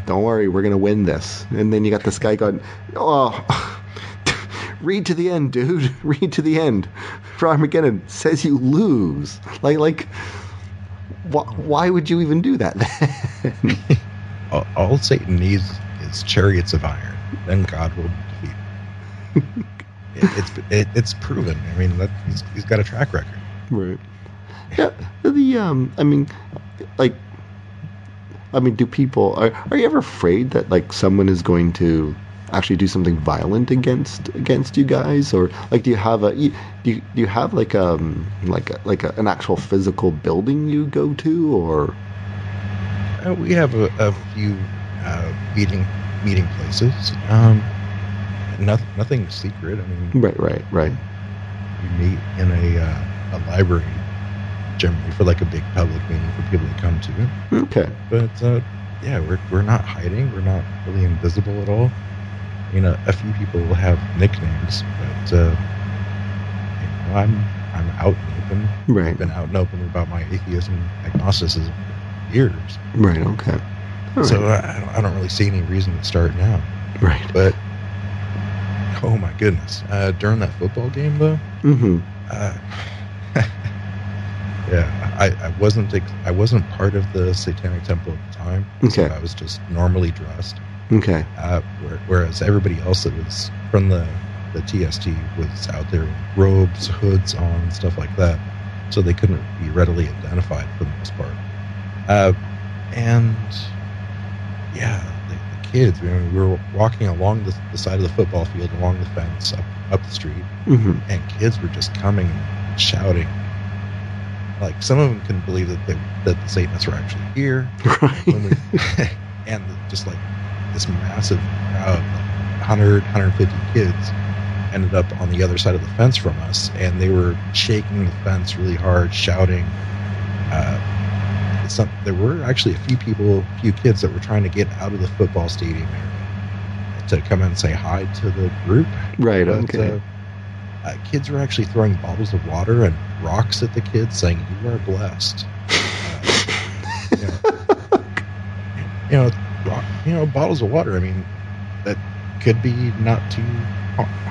don't worry, we're going to win this. And then you got this guy going, oh, read to the end, dude. Read to the end. For Armageddon says you lose. Like, like wh- why would you even do that then? all, all Satan needs is chariots of iron. Then God will defeat him. it, it's it, it's proven. I mean, that, he's, he's got a track record. Right. Yeah, the um, I mean, like, I mean, do people are are you ever afraid that like someone is going to actually do something violent against against you guys, or like do you have a do you, do you have like um like a, like a, an actual physical building you go to, or uh, we have a, a few uh, meeting meeting places, um, nothing nothing secret. I mean, right, right, right. You meet in a uh, a library. Generally for like a big public meeting for people to come to. Okay. But uh, yeah, we're we're not hiding. We're not really invisible at all. You know, a few people will have nicknames, but uh, you know, I'm I'm out and open. Right. I've been out and open about my atheism, agnosticism for years. Right. Okay. All so right. I, I, don't, I don't really see any reason to start now. Right. But oh my goodness, uh, during that football game though. Mm-hmm. Uh, Yeah, I, I wasn't I wasn't part of the Satanic Temple at the time. Okay. So I was just normally dressed. Okay. Uh, whereas everybody else that was from the, the T S T was out there with robes, hoods on, stuff like that. So they couldn't be readily identified for the most part. Uh, and, yeah, the, the kids, I mean, we were walking along the, the side of the football field, along the fence, up, up the street, mm-hmm. and kids were just coming and shouting. Like, some of them couldn't believe that they, that the Satanists were actually here. Right. When we, and just, like, this massive crowd, like one hundred, one hundred fifty kids ended up on the other side of the fence from us, and they were shaking the fence really hard, shouting. Uh, some, there were actually a few people, a few kids that were trying to get out of the football stadium area to come in and say hi to the group. Right, but, okay. Uh, Uh, kids were actually throwing bottles of water and rocks at the kids, saying, "You are blessed." Uh, you know, you know, you know, bottles of water. I mean, that could be not too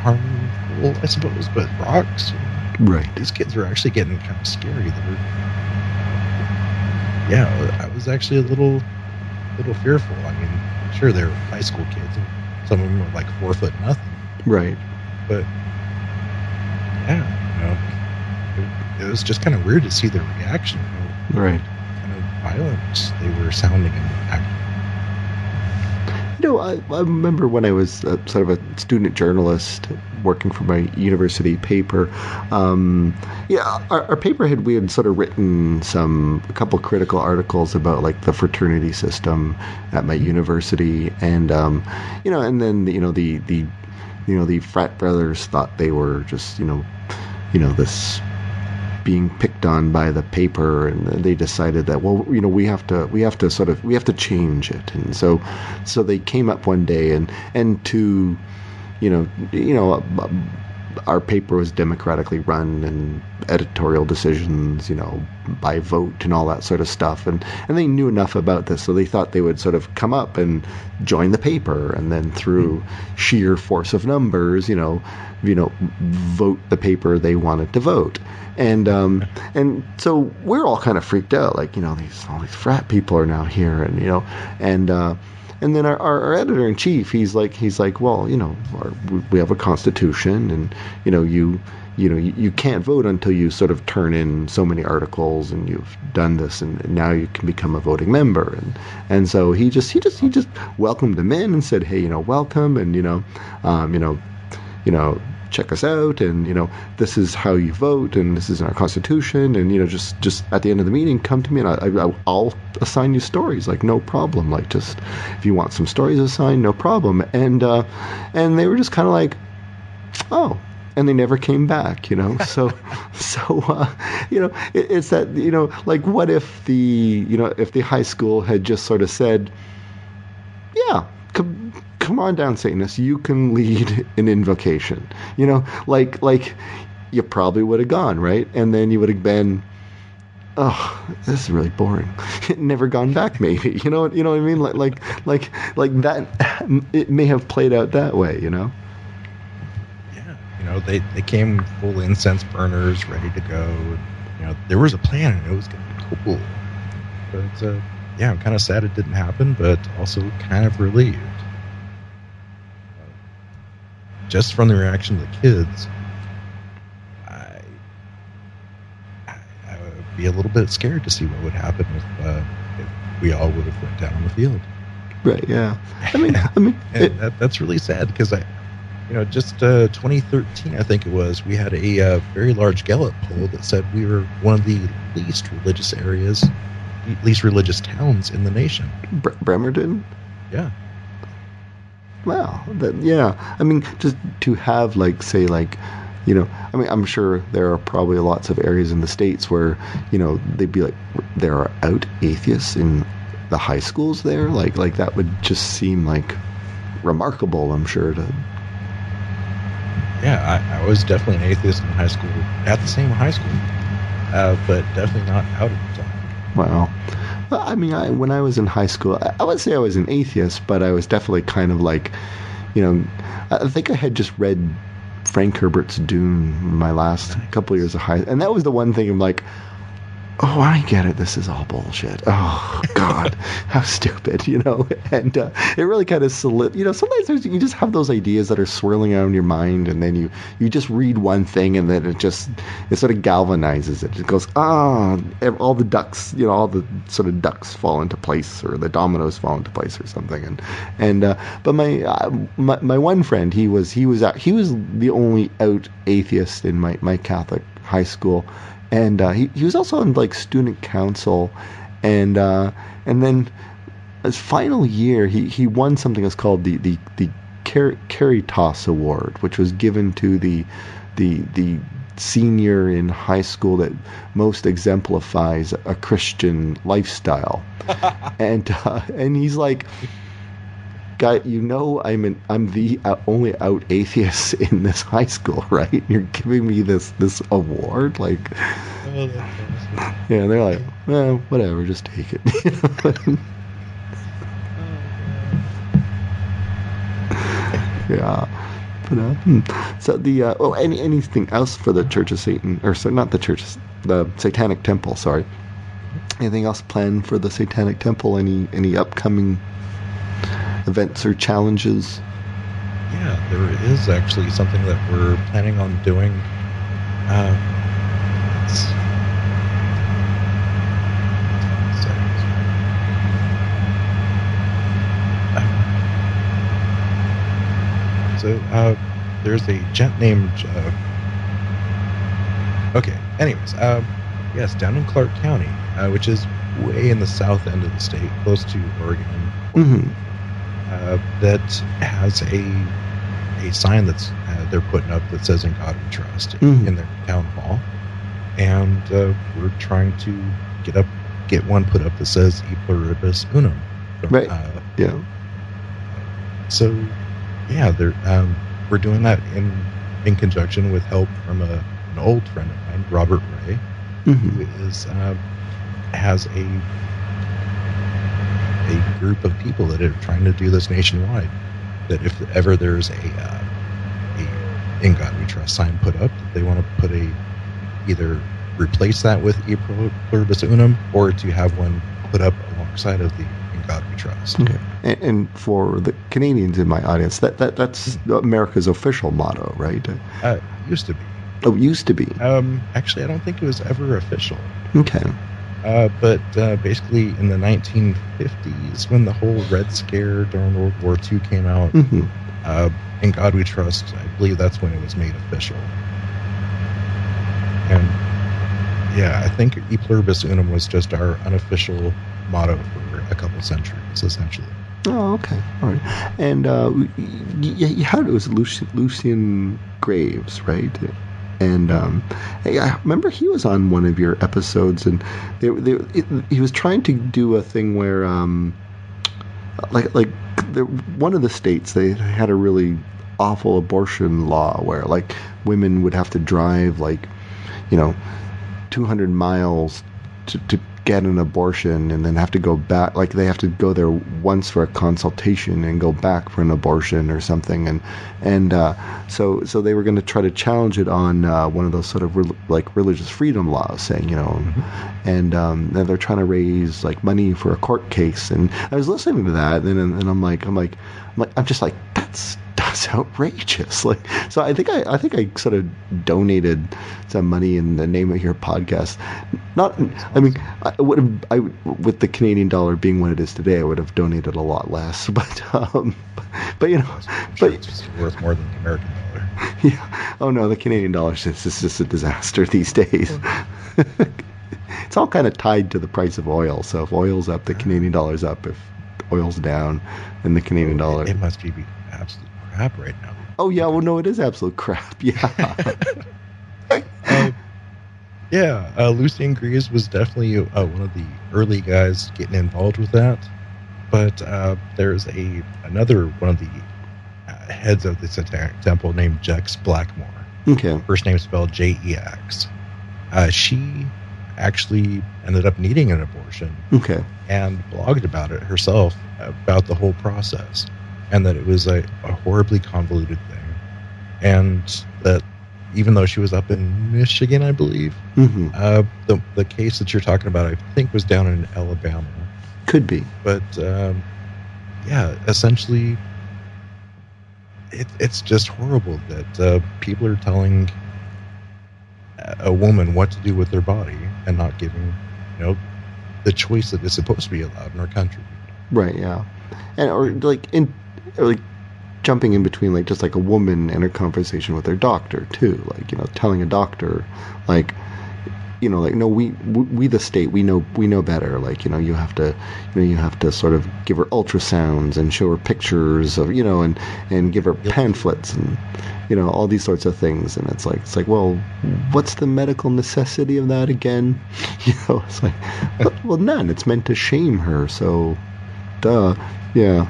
harmful, I suppose. But rocks, you know, right? These kids were actually getting kind of scary. They were, yeah, I was actually a little, little fearful. I mean, sure, they were high school kids, and some of them were like four foot nothing, right? But yeah, you know, it was just kind of weird to see their reaction. You know, right. Kind of violent they were sounding and acting. You know, I, I remember when I was a, sort of a student journalist working for my university paper. Um, yeah, our, our paper had we had sort of written some a couple critical articles about like the fraternity system at my university, and um, you know, and then you know the the. You know, the frat brothers thought they were just, you know, you know, this being picked on by the paper, and they decided that, well, you know, we have to, we have to sort of, we have to change it. And so, so they came up one day and, and to, you know, you know, our paper was democratically run and editorial decisions, you know, by vote and all that sort of stuff. And, and they knew enough about this, so they thought they would sort of come up and join the paper, and then through mm. sheer force of numbers, you know, you know, vote the paper they wanted to vote. And um, and so we're all kind of freaked out, like, you know, these all these frat people are now here, and you know, and uh, and then our, our, our editor in chief, he's like, he's like, well, you know, our, we have a constitution, and you know, you. You know, you, you can't vote until you sort of turn in so many articles, and you've done this, and now you can become a voting member. And and so he just he just he just welcomed them in and said, hey, you know, welcome, and you know, um, you know, you know, check us out, and you know, this is how you vote, and this is in our constitution, and you know, just just at the end of the meeting, come to me, and I, I I'll assign you stories, like no problem, like just if you want some stories assigned, no problem. And uh, and they were just kind of like, oh. And they never came back, you know. So, so uh, you know, it, it's that, you know, like what if the, you know, if the high school had just sort of said, yeah, come, come on down, Satanists, you can lead an invocation, you know, like, like you probably would have gone, right? And then you would have been, oh, this is really boring. It never gone back, maybe, you know, you know what I mean? Like, like, like, like that, it may have played out that way, you know. You know, they, they came full incense burners, ready to go. You know, there was a plan, and it was going to be cool. But, uh, yeah, I'm kind of sad it didn't happen, but also kind of relieved. Just from the reaction of the kids, I, I, I would be a little bit scared to see what would happen if, uh, if we all would have went down on the field. Right, yeah. I mean, I mean it, that, that's really sad, because I... You know, just uh, twenty thirteen, I think it was, we had a uh, very large Gallup poll that said we were one of the least religious areas, least religious towns in the nation. Bre- Bremerton? Yeah. Wow. That, yeah. I mean, just to have, like, say, like, you know, I mean, I'm sure there are probably lots of areas in the States where, you know, they'd be like, there are out atheists in the high schools there. Like, like that would just seem, like, remarkable, I'm sure, to... Yeah, I, I was definitely an atheist in high school, at the same high school, uh, but definitely not out at the time. Wow. Well, I mean, I, when I was in high school, I, I would say I was an atheist, but I was definitely kind of like, you know, I think I had just read Frank Herbert's Dune my last nice. couple of years of high school, and that was the one thing I'm like, oh, I get it. This is all bullshit. Oh, God, how stupid, you know? And uh, it really kind of solid. You know, sometimes you just have those ideas that are swirling around your mind, and then you, you just read one thing, and then it just, it sort of galvanizes it. It goes, ah, oh, all the ducks, you know, all the sort of ducks fall into place, or the dominoes fall into place, or something. And and uh, but my, uh, my my one friend, he was he was out, he was the only out atheist in my, my Catholic high school. And uh, he he was also in like student council, and uh, and then his final year he, he won something that's called the the the Car- Caritas Award, which was given to the the the senior in high school that most exemplifies a Christian lifestyle, and uh, and he's like, guy, you know, I'm an I'm the only out atheist in this high school, right? You're giving me this this award, like, oh, that's awesome. Yeah. And they're like, well, whatever, just take it. You know? Oh, yeah, but uh, hmm. so the uh, oh, any anything else for the Church of Satan, or so not the Church, the Satanic Temple? Sorry, anything else planned for the Satanic Temple? Any any upcoming events or challenges? Yeah, there is actually something that we're planning on doing. Uh, it's, uh, so uh, there's a gent named. Uh, okay. Anyways, uh, yes, down in Clark County, uh, which is way in the south end of the state, close to Oregon. Mm-hmm. Uh, that has a a sign that's uh, they're putting up that says "In God We Trust" mm-hmm. in their town hall, and uh, we're trying to get up get one put up that says "E Pluribus Unum." From, right. Uh, yeah. So, yeah, they're um, we're doing that in in conjunction with help from a, an old friend of mine, Robert Ray, mm-hmm. who is uh, has a a group of people that are trying to do this nationwide. That if ever there's a, uh, a In God We Trust sign put up, that they want to put a either replace that with E Pluribus Unum or to have one put up alongside of the In God We Trust. Okay. And, and for the Canadians in my audience, that, that that's mm-hmm. America's official motto, right? Uh, used to be. Oh, used to be. Um, actually, I don't think it was ever official. Okay. Uh, but uh, basically, in the nineteen fifties, when the whole Red Scare during World War Two came out, mm-hmm. uh, In God We Trust, I believe that's when it was made official. And yeah, I think E Pluribus Unum was just our unofficial motto for a couple centuries, essentially. Oh, okay. All right. And uh, you had it was Lucien, Lucien Greaves, right? And um, I remember he was on one of your episodes, and they, they, it, he was trying to do a thing where, um, like, like the, one of the states, they had a really awful abortion law where, like, women would have to drive, like, you know, two hundred miles to, to get an abortion and then have to go back. Like, they have to go there once for a consultation and go back for an abortion or something. And and uh, so so they were going to try to challenge it on uh, one of those sort of re- like religious freedom laws, saying, you know, mm-hmm. and um, they're trying to raise like money for a court case. And I was listening to that, and and I'm like, I'm like, I'm like, I'm just like, that's that's outrageous. Like, so I think I, I think I sort of donated some money in the name of your podcast. Not, I mean, I would have, I with the Canadian dollar being what it is today, I would have donated a lot less. But, um, but, but you know, sure but it's worth more than the American dollar. Yeah. Oh no, the Canadian dollar is just, just a disaster these days. It's all kind of tied to the price of oil. So if oil's up, the Canadian dollar's up. If oil's down, then the Canadian dollar. It, it must be absolute crap right now. Oh yeah. Well, no, it is absolute crap. Yeah. um, Yeah, uh, Lucien Greaves was definitely uh, one of the early guys getting involved with that. But uh, there's a another one of the uh, heads of the Satanic Temple named Jex Blackmore. Okay. First name spelled J E X. Uh, she actually ended up needing an abortion. Okay. And blogged about it herself, about the whole process, and that it was a, a horribly convoluted thing, and that. Even though she was up in Michigan, I believe. Mm-hmm. Uh, the the case that you're talking about, I think, was down in Alabama. Could be. But, um, yeah, essentially, it, it's just horrible that uh, people are telling a woman what to do with their body and not giving, you know, the choice that is supposed to be allowed in our country. Right, yeah. And or, like, in... Or, like, jumping in between, like, just like a woman and her conversation with her doctor too, like, you know, telling a doctor, like, you know, like, no, we, we, the state, we know, we know better. Like, you know, you have to, you know, you have to sort of give her ultrasounds and show her pictures of, you know, and, and give her pamphlets and, you know, all these sorts of things. And it's like, it's like, well, what's the medical necessity of that again? You know, it's like, well, none, it's meant to shame her. So, duh. Yeah.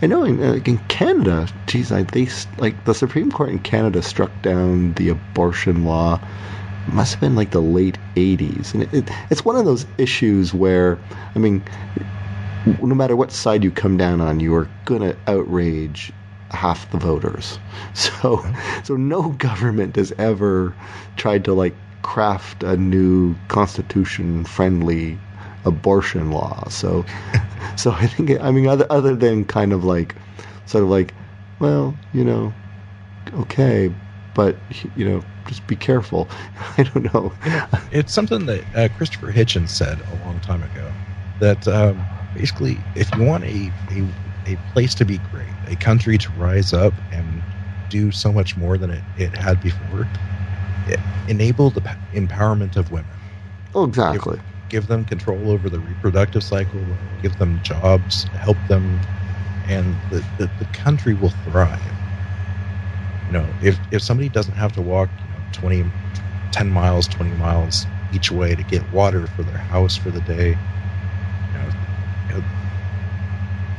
I know in, like in Canada, geez, I, they, like the Supreme Court in Canada struck down the abortion law. It must have been like the late eighties, and it, it, it's one of those issues where, I mean, no matter what side you come down on, you are gonna outrage half the voters. So, so no government has ever tried to like craft a new constitution-friendly abortion law. So, so I think, I mean, other other than kind of like, sort of like, well, you know, okay, but, you know, just be careful. I don't know. You know, it's something that uh, Christopher Hitchens said a long time ago, that um, basically, if you want a, a, a place to be great, a country to rise up and do so much more than it, it had before, it, enable the empowerment of women. Oh, exactly. If, give them control over the reproductive cycle, give them jobs, help them, and the, the, the country will thrive. You know, if if somebody doesn't have to walk, you know, twenty, ten miles, twenty miles each way to get water for their house for the day, you know, you know,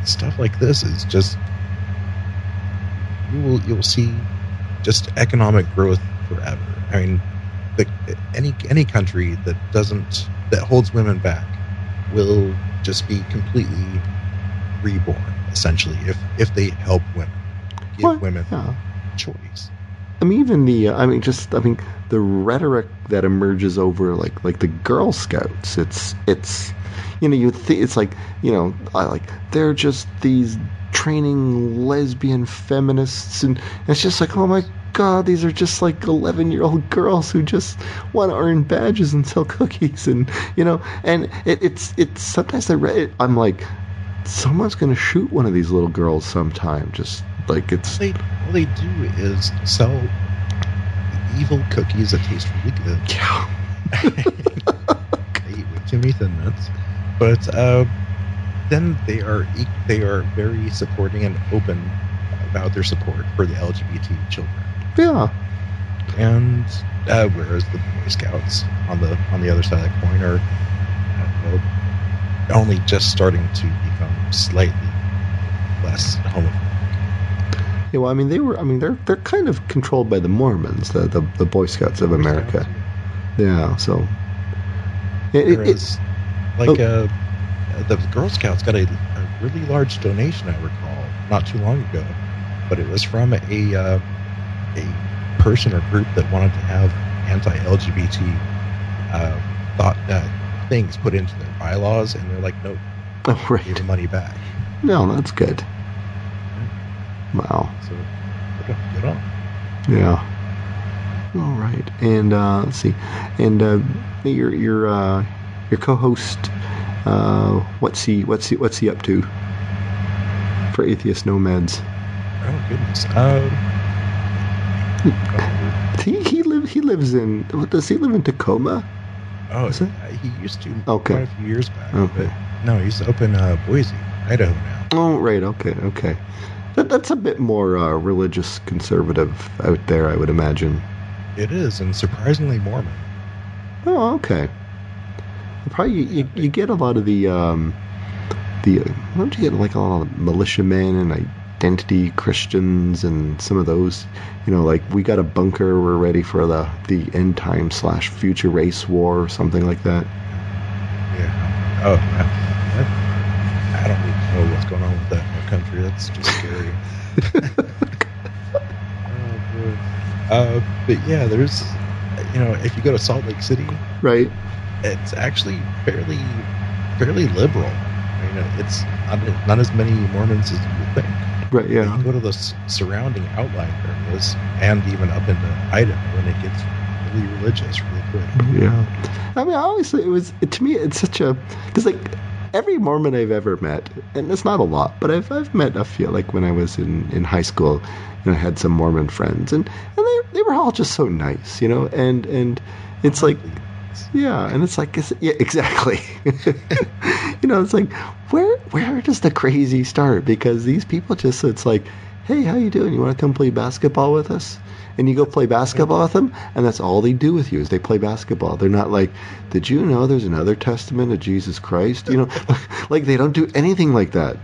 stuff like this is just, you will, you'll see just economic growth forever. I mean, the, any any country that doesn't that holds women back will just be completely reborn, essentially, if if they help women, give well, women yeah. choice. I mean, even the, uh, I mean, just, I mean, the rhetoric that emerges over, like, like the Girl Scouts, it's, it's, you know, you think, it's like, you know, I like, they're just these training lesbian feminists, and it's just like, oh my God, these are just like eleven-year-old girls who just want to earn badges and sell cookies, and, you know, and it, it's, it's, sometimes I read it, I'm like, someone's going to shoot one of these little girls sometime, just like it's... They, all they do is sell evil cookies that taste really good. Yeah. They eat way too many Thin Mints. But uh, then they are they are very supporting and open about their support for the L G B T children. Yeah. And uh, whereas the Boy Scouts on the on the other side of the coin are uh, only just starting to become slightly less homophobic. Yeah, well, I mean, they were. I mean, they're they're kind of controlled by the Mormons, the the, the Boy Scouts of America. Yeah, so it, it, is, it like oh. uh, the Girl Scouts got a, a really large donation, I recall, not too long ago, but it was from a uh, a person or group that wanted to have anti-L G B T uh, thought uh, things put into their bylaws, and they're like, nope, oh, right. Give the money back. No, that's good. Wow. So, good on. Yeah. All right. And uh, let's see. And uh, your your uh, your co-host. Uh, what's he? What's he? What's he up to? For Atheist Nomads. Oh goodness. Um. He he lives he lives in. Does he live in Tacoma? Oh, is it? He used to. Okay. Quite a few years back. Okay. But no, he's up in uh, Boise, Idaho now. Oh right. Okay. Okay. That's a bit more uh, religious conservative out there, I would imagine. It is, and surprisingly Mormon. Oh, okay. Probably you, you get a lot of the um, the don't you get like a lot of militiamen and identity Christians and some of those, you know, like we got a bunker, we're ready for the the end time slash future race war or something like that. Yeah. Oh. Yeah. I don't even know what's going on with that in our country. That's just scary. oh, uh, but yeah, there's, you know, if you go to Salt Lake City, right, it's actually fairly, fairly liberal. I mean, it's not, not as many Mormons as you would think. Right. Yeah. You go to the surrounding outlying areas and even up into Idaho, and it gets really religious really quick. Yeah. I mean, obviously, it was to me. It's such a because like. Every Mormon I've ever met, and it's not a lot, but I've I've met a few, like when I was in, in high school, you know, I had some Mormon friends, and, and they they were all just so nice, you know, and and it's like, yeah, and it's like, it's, yeah, exactly, you know, it's like, where where does the crazy start? Because these people just, it's like, hey, how you doing? You want to come play basketball with us? And you go play basketball with them, and that's all they do with you is they play basketball. They're not like, did you know there's another testament of Jesus Christ? You know, like they don't do anything like that.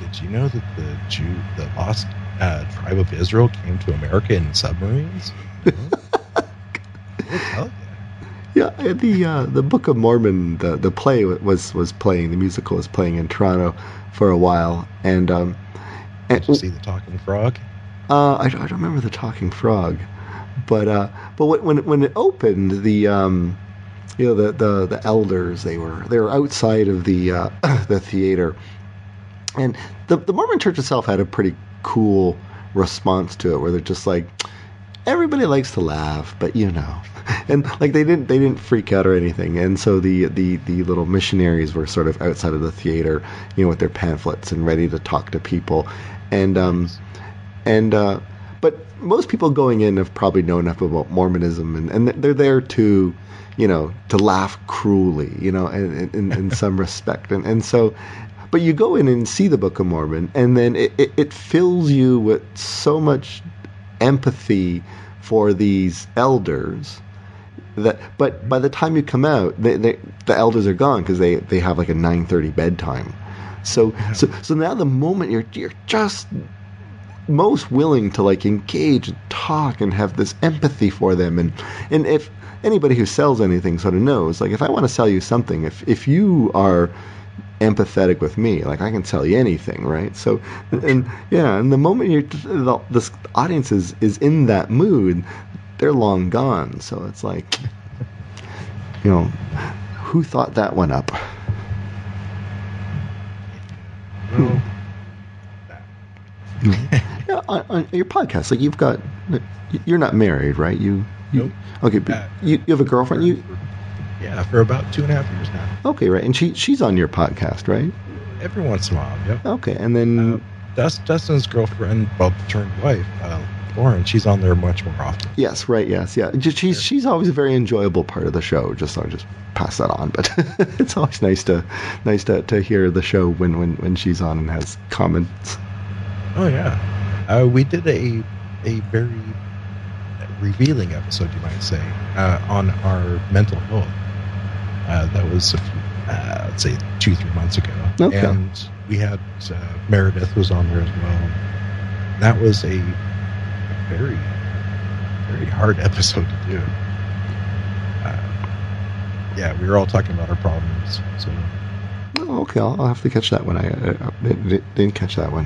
Did you know that the Jew, the lost uh, tribe of Israel came to America in submarines? Yeah, the uh, the Book of Mormon, the the play was was playing, the musical was playing in Toronto for a while, and um, did you see the talking frog? Uh, I, I don't remember the talking frog, but uh, but when when it opened, the um, you know the, the, the elders they were they were outside of the uh, the theater, and the the Mormon Church itself had a pretty cool response to it, where they're just like, everybody likes to laugh, but you know, and like they didn't they didn't freak out or anything, and so the the the little missionaries were sort of outside of the theater, you know, with their pamphlets and ready to talk to people, and um. And uh, but most people going in have probably known enough about Mormonism, and, and they're there to, you know, to laugh cruelly, you know, and in some respect. And, and so, but you go in and see the Book of Mormon, and then it, it, it fills you with so much empathy for these elders. That, but by the time you come out, they, they, the elders are gone because they, they have like a nine thirty bedtime. So so so now the moment you're you're just most willing to like engage and talk and have this empathy for them. And and if anybody who sells anything sort of knows, like if I want to sell you something, if if you are empathetic with me, like I can sell you anything, right? So, and yeah, and the moment you're the, the audience is is in that mood, they're long gone. So it's like, you know, who thought that one up? Well, yeah, on, on your podcast, like you've got, you're not married, right? You, you nope. Okay, but uh, you, you have a girlfriend. You, yeah, for about two and a half years now. Okay, right, and she she's on your podcast, right? Every once in a while, yeah. Okay, and then uh, that's Dustin's girlfriend, well, turned wife, uh, Lauren. She's on there much more often. Yes, right. Yes, yeah. She's she's always a very enjoyable part of the show. Just I'll just pass that on, but it's always nice to nice to, to hear the show when, when, when she's on and has comments. Oh yeah, uh, we did a a very revealing episode, you might say, uh, on our mental health. Uh, that was, uh, let's say, two three months ago, okay. And we had uh, Meredith was on there as well. That was a very very hard episode to do. Uh, yeah, we were all talking about our problems. So, oh, okay, I'll, I'll have to catch that one. I, I, I didn't catch that one.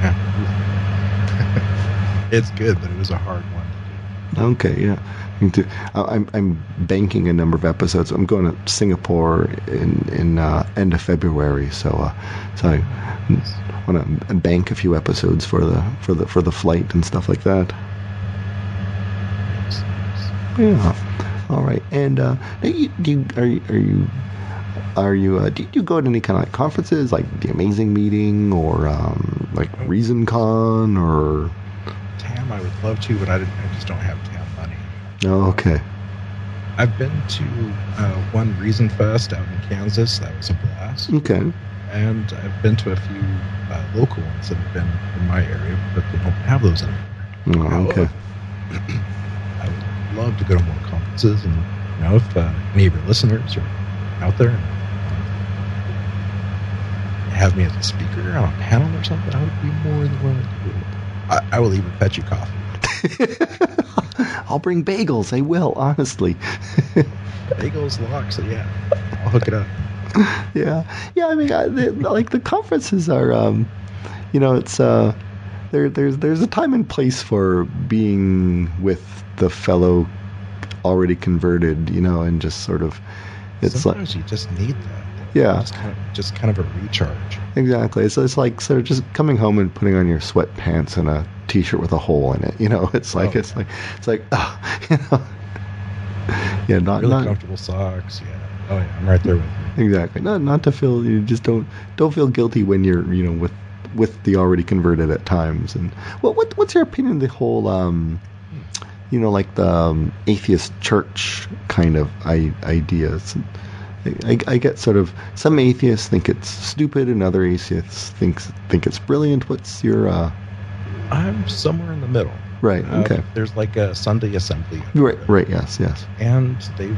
Yeah. It's good, but it was a hard one to do. Okay, yeah. I'm I'm banking a number of episodes. I'm going to Singapore in in uh, end of February, so uh, so I want to bank a few episodes for the for the for the flight and stuff like that. Yeah. All right. And uh, do you, do you, are you, are you Are you? Uh, do you go to any kind of like conferences, like the Amazing Meeting, or um, like Reason Con, or? Tam, I would love to, but I, didn't, I just don't have Tam money. Oh, okay. I've been to uh, one Reason Fest out in Kansas. That was a blast. Okay. And I've been to a few uh, local ones that have been in my area, but they don't have those anymore. Oh, okay. I would love to go to more conferences, and you know, if uh, any of your listeners are out there, have me as a speaker on a panel or something, I would be more than willing to do it. I, I will even fetch you coffee. I'll bring bagels. I will, honestly. Bagels, lox, so yeah. I'll hook it up. Yeah. Yeah, I mean, I, they, like the conferences are, um, you know, it's, uh, there, there's, there's a time and place for being with the fellow already converted, you know, and just sort of, it's sometimes like, you just need that. Yeah, just kind, of, just kind of a recharge. Exactly. It's it's like sort of just coming home and putting on your sweatpants and a T-shirt with a hole in it. You know, it's like oh, it's yeah. like it's like oh, you know, yeah, not really not, comfortable socks. Yeah. Oh yeah, I'm right there with you. Exactly. Not not to feel you just don't don't feel guilty when you're you know with with the already converted at times. And what what what's your opinion of the whole um, you know, like the um, atheist church kind of I- ideas? I, I get sort of some atheists think it's stupid, and other atheists think think it's brilliant. What's your? Uh... I'm somewhere in the middle. Right. Uh, okay. There's like a Sunday Assembly. Right. It. Right. Yes. Yes. And they,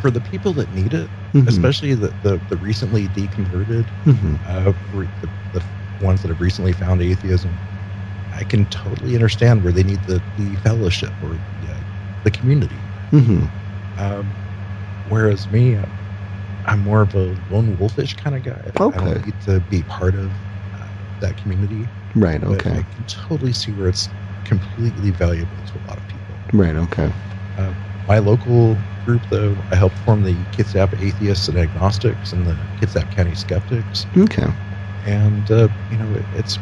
for the people that need it, mm-hmm. especially the, the, the recently deconverted, mm-hmm. uh, the, the ones that have recently found atheism, I can totally understand where they need the, the fellowship or the, uh, the community. Mm-hmm. Um, whereas me, I'm, I'm more of a lone wolfish kind of guy. Okay. I don't need to be part of uh, that community. Right, okay. I can totally see where it's completely valuable to a lot of people. Right, okay. Uh, my local group, though, I helped form the Kitsap Atheists and Agnostics and the Kitsap County Skeptics. Okay. And, uh, you know, it, it's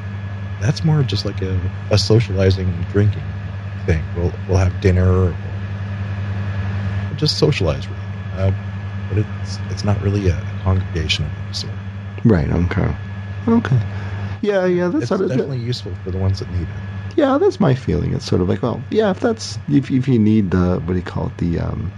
that's more just like a, a socializing and drinking thing. We'll, we'll have dinner. Or we'll just socialize with. Uh, but it's it's not really a, a congregation of any sort. Right. Okay. Okay. Yeah. Yeah. That's it's sort of, definitely yeah. useful for the ones that need it. Yeah, that's my feeling. It's sort of like, well, yeah, if that's if if you need the what do you call it the um,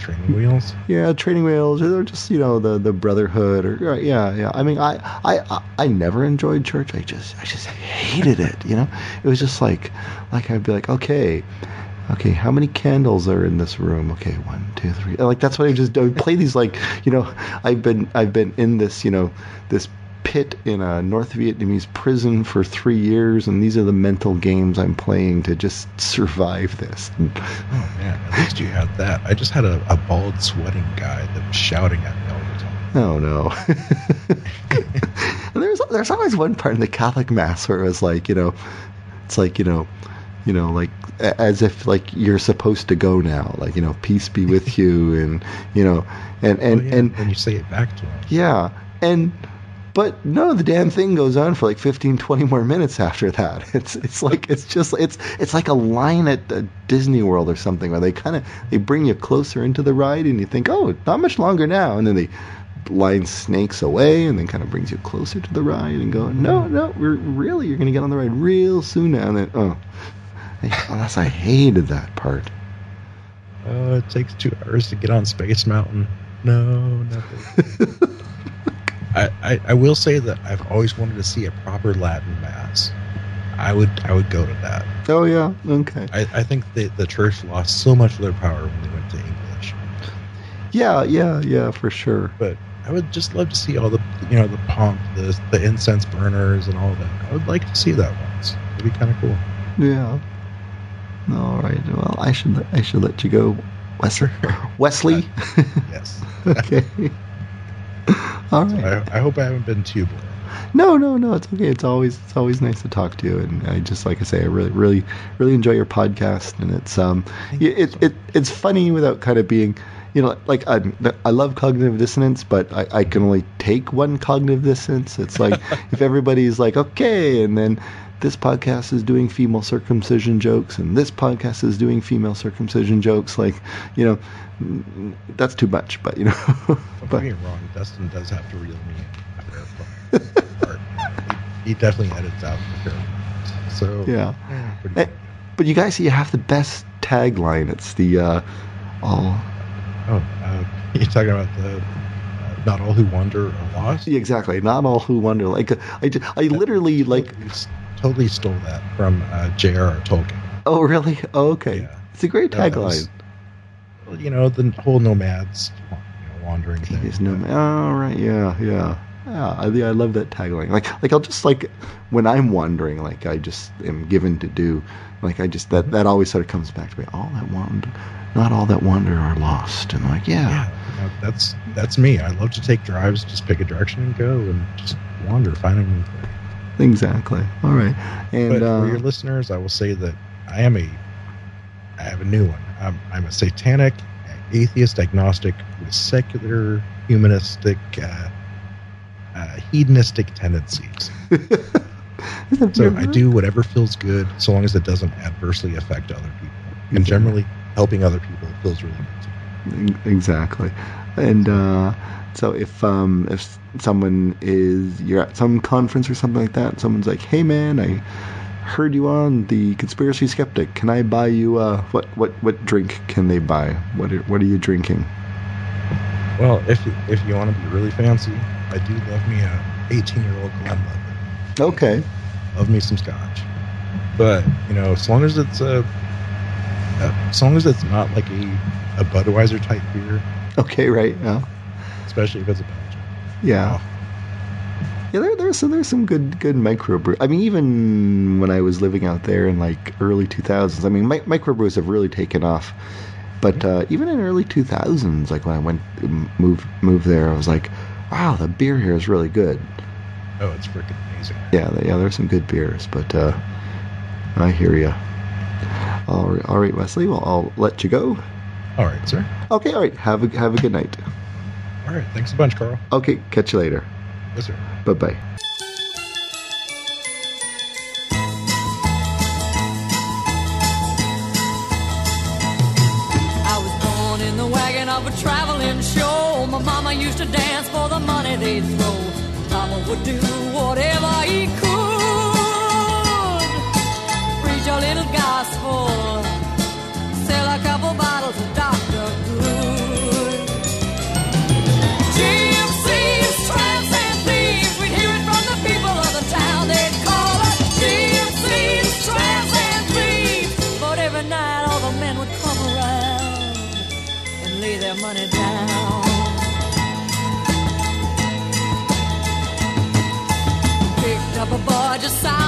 training wheels. Yeah, training wheels, or just you know the, the brotherhood, or yeah, yeah. I mean, I, I I never enjoyed church. I just I just hated it. You know, it was just like like I'd be like, okay. Okay, how many candles are in this room? Okay, one, two, three. Like that's what I just do. I play these like, you know, I've been I've been in this, you know, this pit in a North Vietnamese prison for three years, and these are the mental games I'm playing to just survive this. Oh, man, at least you had that. I just had a, a bald, sweating guy that was shouting at me all the time. Oh, no. there's, there's always one part in the Catholic Mass where it was like, you know, it's like, you know, you know, like, as if, like, you're supposed to go now. Like, you know, peace be with you, and, you know, and, and, oh, yeah, and... when you say it back to him. Yeah, and... But no, the damn thing goes on for like fifteen, twenty more minutes after that. It's it's like it's just it's it's like a line at a Disney World or something where they kind of they bring you closer into the ride and you think, oh, not much longer now, and then they line snakes away and then kind of brings you closer to the ride and go, no, no, we're really you're gonna get on the ride real soon now. And then oh, unless I hated that part. Oh, it takes two hours to get on Space Mountain. No, nothing. I, I, I will say that I've always wanted to see a proper Latin mass. I would I would go to that. Oh yeah, okay. I, I think the the church lost so much of their power when they went to English. Yeah, yeah, yeah, for sure. But I would just love to see all the you know the pomp, the the incense burners, and all that. I would like to see that once. It'd be kind of cool. Yeah. All right. Well, I should I should let you go, Wesley. Wesley. Uh, yes. Okay. All right. I, I hope I haven't been too boring. No, no, no. It's okay. It's always it's always nice to talk to you, and I just like I say, I really, really, really enjoy your podcast, and it's um, it, it, it it's funny without kind of being, you know, like I I love cognitive dissonance, but I, I can only take one cognitive dissonance. It's like if everybody's like okay, and then this podcast is doing female circumcision jokes, and this podcast is doing female circumcision jokes, like you know. That's too much, but you know. Don't get me wrong, Dustin does have to reel me in. he, he definitely edits out for sure. So yeah, yeah, but you guys, you have the best tagline. It's the uh, all. Oh, uh, you're talking about the uh, not all who wander are lost. Yeah, exactly, not all who wander. Like I, I literally like totally stole that from uh, J R R Tolkien. Oh really? Oh, okay, yeah. It's a great tagline. No, you know, the whole nomads you know, wandering thing. He's nomad. Oh, right. Yeah, yeah. Yeah, I, I love that tagline. Like, like I'll just, like, when I'm wandering, like, I just am given to do, like, I just, that, that always sort of comes back to me. All that wander, not all that wander are lost. And, like, yeah. yeah you know, that's that's me. I love to take drives, just pick a direction and go and just wander, find a new thing. Exactly. All right. And but for uh, your listeners, I will say that I am a, I have a new one. I'm, I'm a satanic, atheist, agnostic, with secular, humanistic, uh, uh, hedonistic tendencies. So I do whatever feels good, so long as it doesn't adversely affect other people. And exactly. Generally, helping other people feels really good to me. Exactly. And uh, so if um, if someone is, you're at some conference or something like that, someone's like, hey man, I... heard you on the Conspiracy Skeptic. Can I buy you uh what what what drink can they buy? What are, what are you drinking? Well, if you, if you want to be really fancy, I do love me a eighteen year old Glenlivet. Okay. Love me some scotch. But you know, as long as it's a, a as long as it's not like a, a Budweiser type beer. Okay, right. Yeah. Especially if it's a Belgian. Yeah. Oh. Yeah, there, there's so there's some good good microbrew. I mean, even when I was living out there in like early two thousands, I mean, mi- microbrews have really taken off. But uh, even in early two thousands, like when I went move move there, I was like, wow, the beer here is really good. Oh, it's freaking amazing. Yeah, yeah, there's some good beers. But uh, I hear you. All right, all right, Wesley. Well, I'll let you go. All right, sir. Okay, all right. Have a have a good night. All right, thanks a bunch, Carl. Okay, catch you later. Yes, sir. Bye-bye. I was born in the wagon of a traveling show. My mama used to dance for the money they'd throw. Papa would do whatever he could. Preach a little gospel. Sell a couple bottles of Doctor Good. Gypsies, tramps, and thieves. We'd hear it from the people of the town. They'd call us gypsies, tramps, and thieves. But every night all the men would come around and lay their money down. up aboard your side.